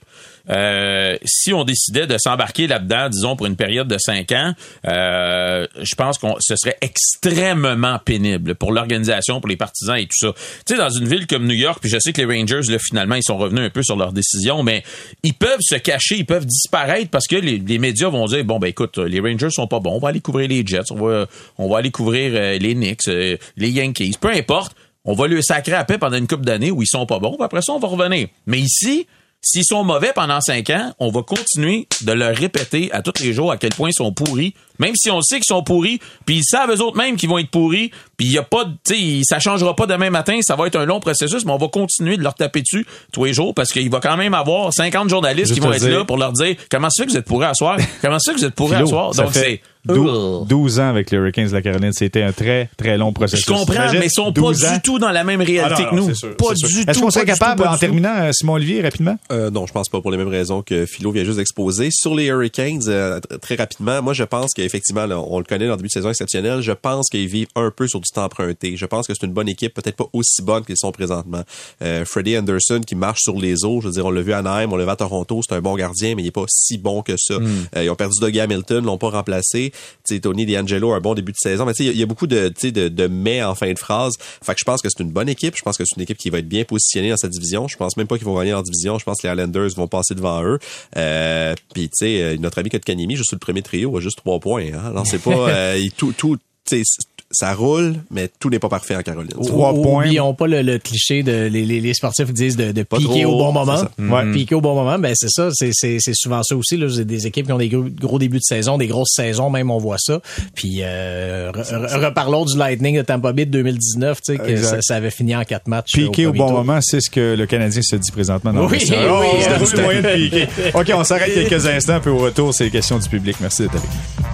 Euh, si on décidait de s'embarquer là-dedans, disons, pour une période de cinq ans, euh, je pense qu'on ce serait extrêmement pénible pour l'organisation, pour les partisans et tout ça. Tu sais, dans une ville comme New York, puis je sais que les Rangers, là, finalement, ils sont revenus un peu sur leur décision, mais ils peuvent se cacher, ils peuvent disparaître parce que les, les médias vont dire, bon, ben écoute, les Rangers sont pas bons, on va aller couvrir les Jets, on va, on va aller couvrir euh, les Knicks, euh, les Yankees, peu importe, on va le sacrer à paix pendant une couple d'années où ils sont pas bons, puis après ça, on va revenir. Mais ici... S'ils sont mauvais pendant cinq ans, on va continuer de leur répéter à tous les jours à quel point ils sont pourris, même si on sait qu'ils sont pourris, puis ils savent eux autres même qu'ils vont être pourris, puis il y a pas, tu sais, ça changera pas demain matin, ça va être un long processus, mais on va continuer de leur taper dessus tous les jours parce qu'il va quand même avoir cinquante journalistes qui vont être là pour leur dire comment ça fait que vous êtes pourris à soir, comment ça fait que vous êtes pourris à soir, donc c'est douze ans avec les Hurricanes de la Caroline, c'était un très, très long processus. Je comprends, Imagine, mais ils sont pas du tout dans la même réalité ah non, non, que nous. Sûr, pas du tout. Est-ce qu'on serait capable, en terminant, Simon-Olivier, rapidement? Euh, non, je pense pas, pour les mêmes raisons que Philo vient juste d'exposer. Sur les Hurricanes, euh, très rapidement, moi, je pense qu'effectivement, là, on le connaît dans le début de saison exceptionnelle, je pense qu'ils vivent un peu sur du temps emprunté. Je pense que c'est une bonne équipe, peut-être pas aussi bonne qu'ils sont présentement. Euh, Freddie Anderson, qui marche sur les eaux, je veux dire, on l'a vu à Anaheim, on l'a vu à Toronto, c'est un bon gardien, mais il est pas si bon que ça. Mm. Euh, ils ont perdu Dougie Hamilton, l'ont pas remplacé. T'sais, Tony DeAngelo a un bon début de saison, mais il y, y a beaucoup de, de, de mais en fin de phrase. Fait que je pense que c'est une bonne équipe. Je pense que c'est une équipe qui va être bien positionnée dans sa division. Je pense même pas qu'ils vont gagner leur division. Je pense que les Islanders vont passer devant eux. Euh, Puis tu sais, notre ami Kotkaniemi, juste sur le premier trio, a juste trois points. Hein? Alors c'est pas euh, tout, tout tu sais. Ça roule, mais tout n'est pas parfait en Caroline. Trois points. N'oublions pas le, le cliché de les, les, les sportifs qui disent de, de piquer trop, au bon moment. Mm-hmm. Piquer au bon moment, ben c'est ça, c'est, c'est, c'est souvent ça aussi. Là, c'est des équipes qui ont des gros, gros débuts de saison, des grosses saisons, même on voit ça. Puis euh, re, re, reparlons du Lightning de Tampa Bay de deux mille dix-neuf, tu sais, que ça, ça avait fini en quatre matchs. Piquer au, au bon tour. moment, c'est ce que le Canadien se dit présentement. Dans oui, oui, oh, oui, on trouve moyen de piquer. Ok, on s'arrête quelques instants, puis au retour, c'est les questions du public. Merci d'être avec nous.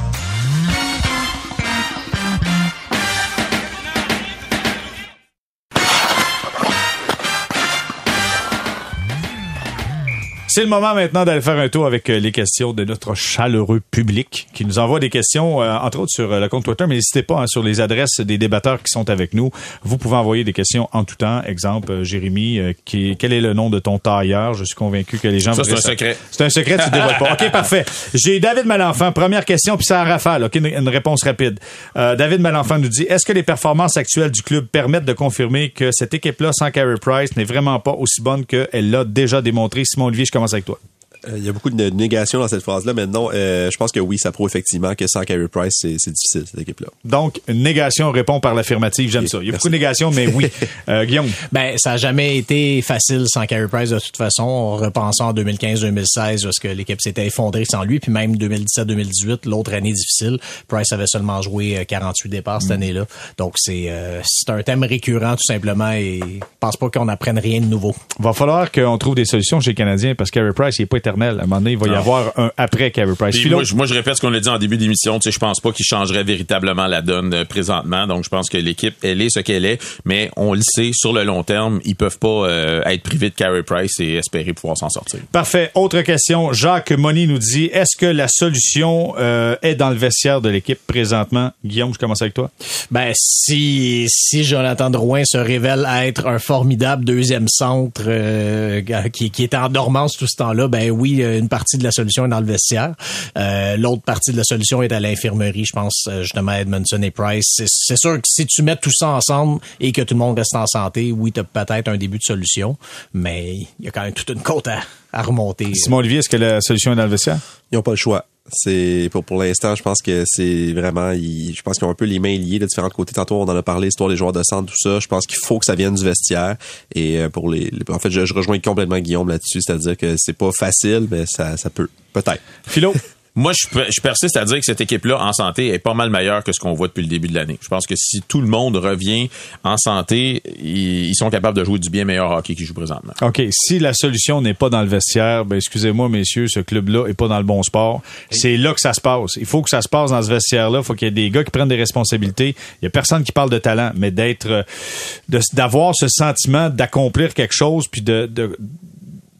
C'est le moment maintenant d'aller faire un tour avec les questions de notre chaleureux public qui nous envoie des questions, entre autres sur le compte Twitter, mais n'hésitez pas hein, sur les adresses des débatteurs qui sont avec nous. Vous pouvez envoyer des questions en tout temps. Exemple, Jérémy, qui, quel est le nom de ton tailleur? Je suis convaincu que les gens... Ça, c'est un ça. secret. C'est un secret, tu ne dévoiles pas. OK, parfait. J'ai David Malenfant. Première question, puis c'est en rafale. OK, une, une réponse rapide. Euh, David Malenfant nous dit, est-ce que les performances actuelles du club permettent de confirmer que cette équipe-là, sans Carey Price, n'est vraiment pas aussi bonne qu'elle l'a déjà démontré? Simon-Olivier, je commence avec toi. Il y a beaucoup de négation dans cette phrase-là, mais non, euh, je pense que oui, ça prouve effectivement que sans Carey Price, c'est, c'est difficile, cette équipe-là. Donc, une négation répond par l'affirmative, j'aime okay, ça. Il y a merci. beaucoup de négations, mais oui. euh, Guillaume? Ben, ça n'a jamais été facile sans Carey Price, de toute façon. En repensant en deux mille quinze deux mille seize, parce que l'équipe s'était effondrée sans lui, puis même deux mille dix-sept deux mille dix-huit, l'autre année difficile, Price avait seulement joué quarante-huit départs cette mmh. année-là. Donc, c'est, euh, c'est un thème récurrent, tout simplement, et je ne pense pas qu'on apprenne rien de nouveau. Il va falloir qu'on trouve des solutions chez les Canadiens, parce que Carey Price, il n'est pas éternel. À un moment donné, il va y avoir un après Carey Price. Moi je, moi, je répète ce qu'on a dit en début d'émission. Tu sais, je pense pas qu'il changerait véritablement la donne présentement. Donc, je pense que l'équipe, elle est ce qu'elle est. Mais on le sait, sur le long terme, ils peuvent pas euh, être privés de Carey Price et espérer pouvoir s'en sortir. Parfait. Autre question. Jacques Monny nous dit, est-ce que la solution euh, est dans le vestiaire de l'équipe présentement? Guillaume, je commence avec toi. Ben, si, si Jonathan Drouin se révèle être un formidable deuxième centre euh, qui, qui est en dormance tout ce temps-là, ben oui, oui, une partie de la solution est dans le vestiaire. Euh, l'autre partie de la solution est à l'infirmerie, je pense, justement, à Édmondson et Price. C'est, c'est sûr que si tu mets tout ça ensemble et que tout le monde reste en santé, oui, tu as peut-être un début de solution, mais il y a quand même toute une côte à, à remonter. Simon-Olivier, est-ce que la solution est dans le vestiaire? Ils n'ont pas le choix. C'est pour pour l'instant, je pense que c'est vraiment, il, je pense qu'ils ont un peu les mains liées de différents côtés. Tantôt on en a parlé, histoire des joueurs de centre, tout ça. Je pense qu'il faut que ça vienne du vestiaire. Et pour les, les en fait, je, je rejoins complètement Guillaume là-dessus, c'est-à-dire que c'est pas facile, mais ça ça peut peut-être. Philo. Moi, je, je persiste à dire que cette équipe-là, en santé, est pas mal meilleure que ce qu'on voit depuis le début de l'année. Je pense que si tout le monde revient en santé, ils, ils sont capables de jouer du bien meilleur hockey qu'ils jouent présentement. OK. Si la solution n'est pas dans le vestiaire, ben excusez-moi, messieurs, ce club-là est pas dans le bon sport. C'est là que ça se passe. Il faut que ça se passe dans ce vestiaire-là. Il faut qu'il y ait des gars qui prennent des responsabilités. Il y a personne qui parle de talent, mais d'être, de, d'avoir ce sentiment d'accomplir quelque chose, puis de, de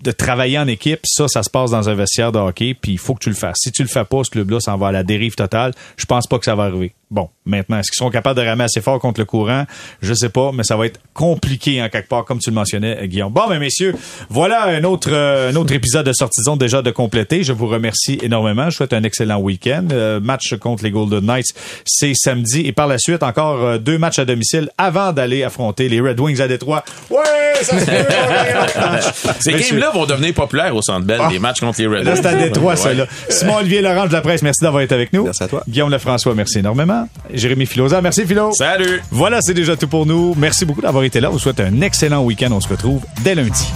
de travailler en équipe, ça, ça se passe dans un vestiaire de hockey, puis il faut que tu le fasses. Si tu le fais pas, ce club-là s'en va à la dérive totale. Je pense pas que ça va arriver. Bon, maintenant, est-ce qu'ils sont capables de ramer assez fort contre le courant? Je sais pas, mais ça va être compliqué en quelque part, comme tu le mentionnais, Guillaume. Bon, ben messieurs, voilà un autre, euh, un autre épisode de Sortie de zone déjà de complété. Je vous remercie énormément. Je vous souhaite un excellent week-end. Euh, match contre les Golden Knights, c'est samedi. Et par la suite, encore euh, deux matchs à domicile avant d'aller affronter les Red Wings à Détroit. Ouais, ça se peut! Ces games-là vont devenir populaires au Centre Bell, ah, les matchs contre les Red Wings. Là, c'est à Détroit, ça, là. Simon-Olivier Lorange de la presse, merci d'avoir été avec nous. Merci à toi. Guillaume Lefrançois, merci énormément. Jérémy Filosa, merci Philo. Salut. Voilà, c'est déjà tout pour nous. Merci beaucoup d'avoir été là. On vous souhaite un excellent week-end. On se retrouve dès lundi.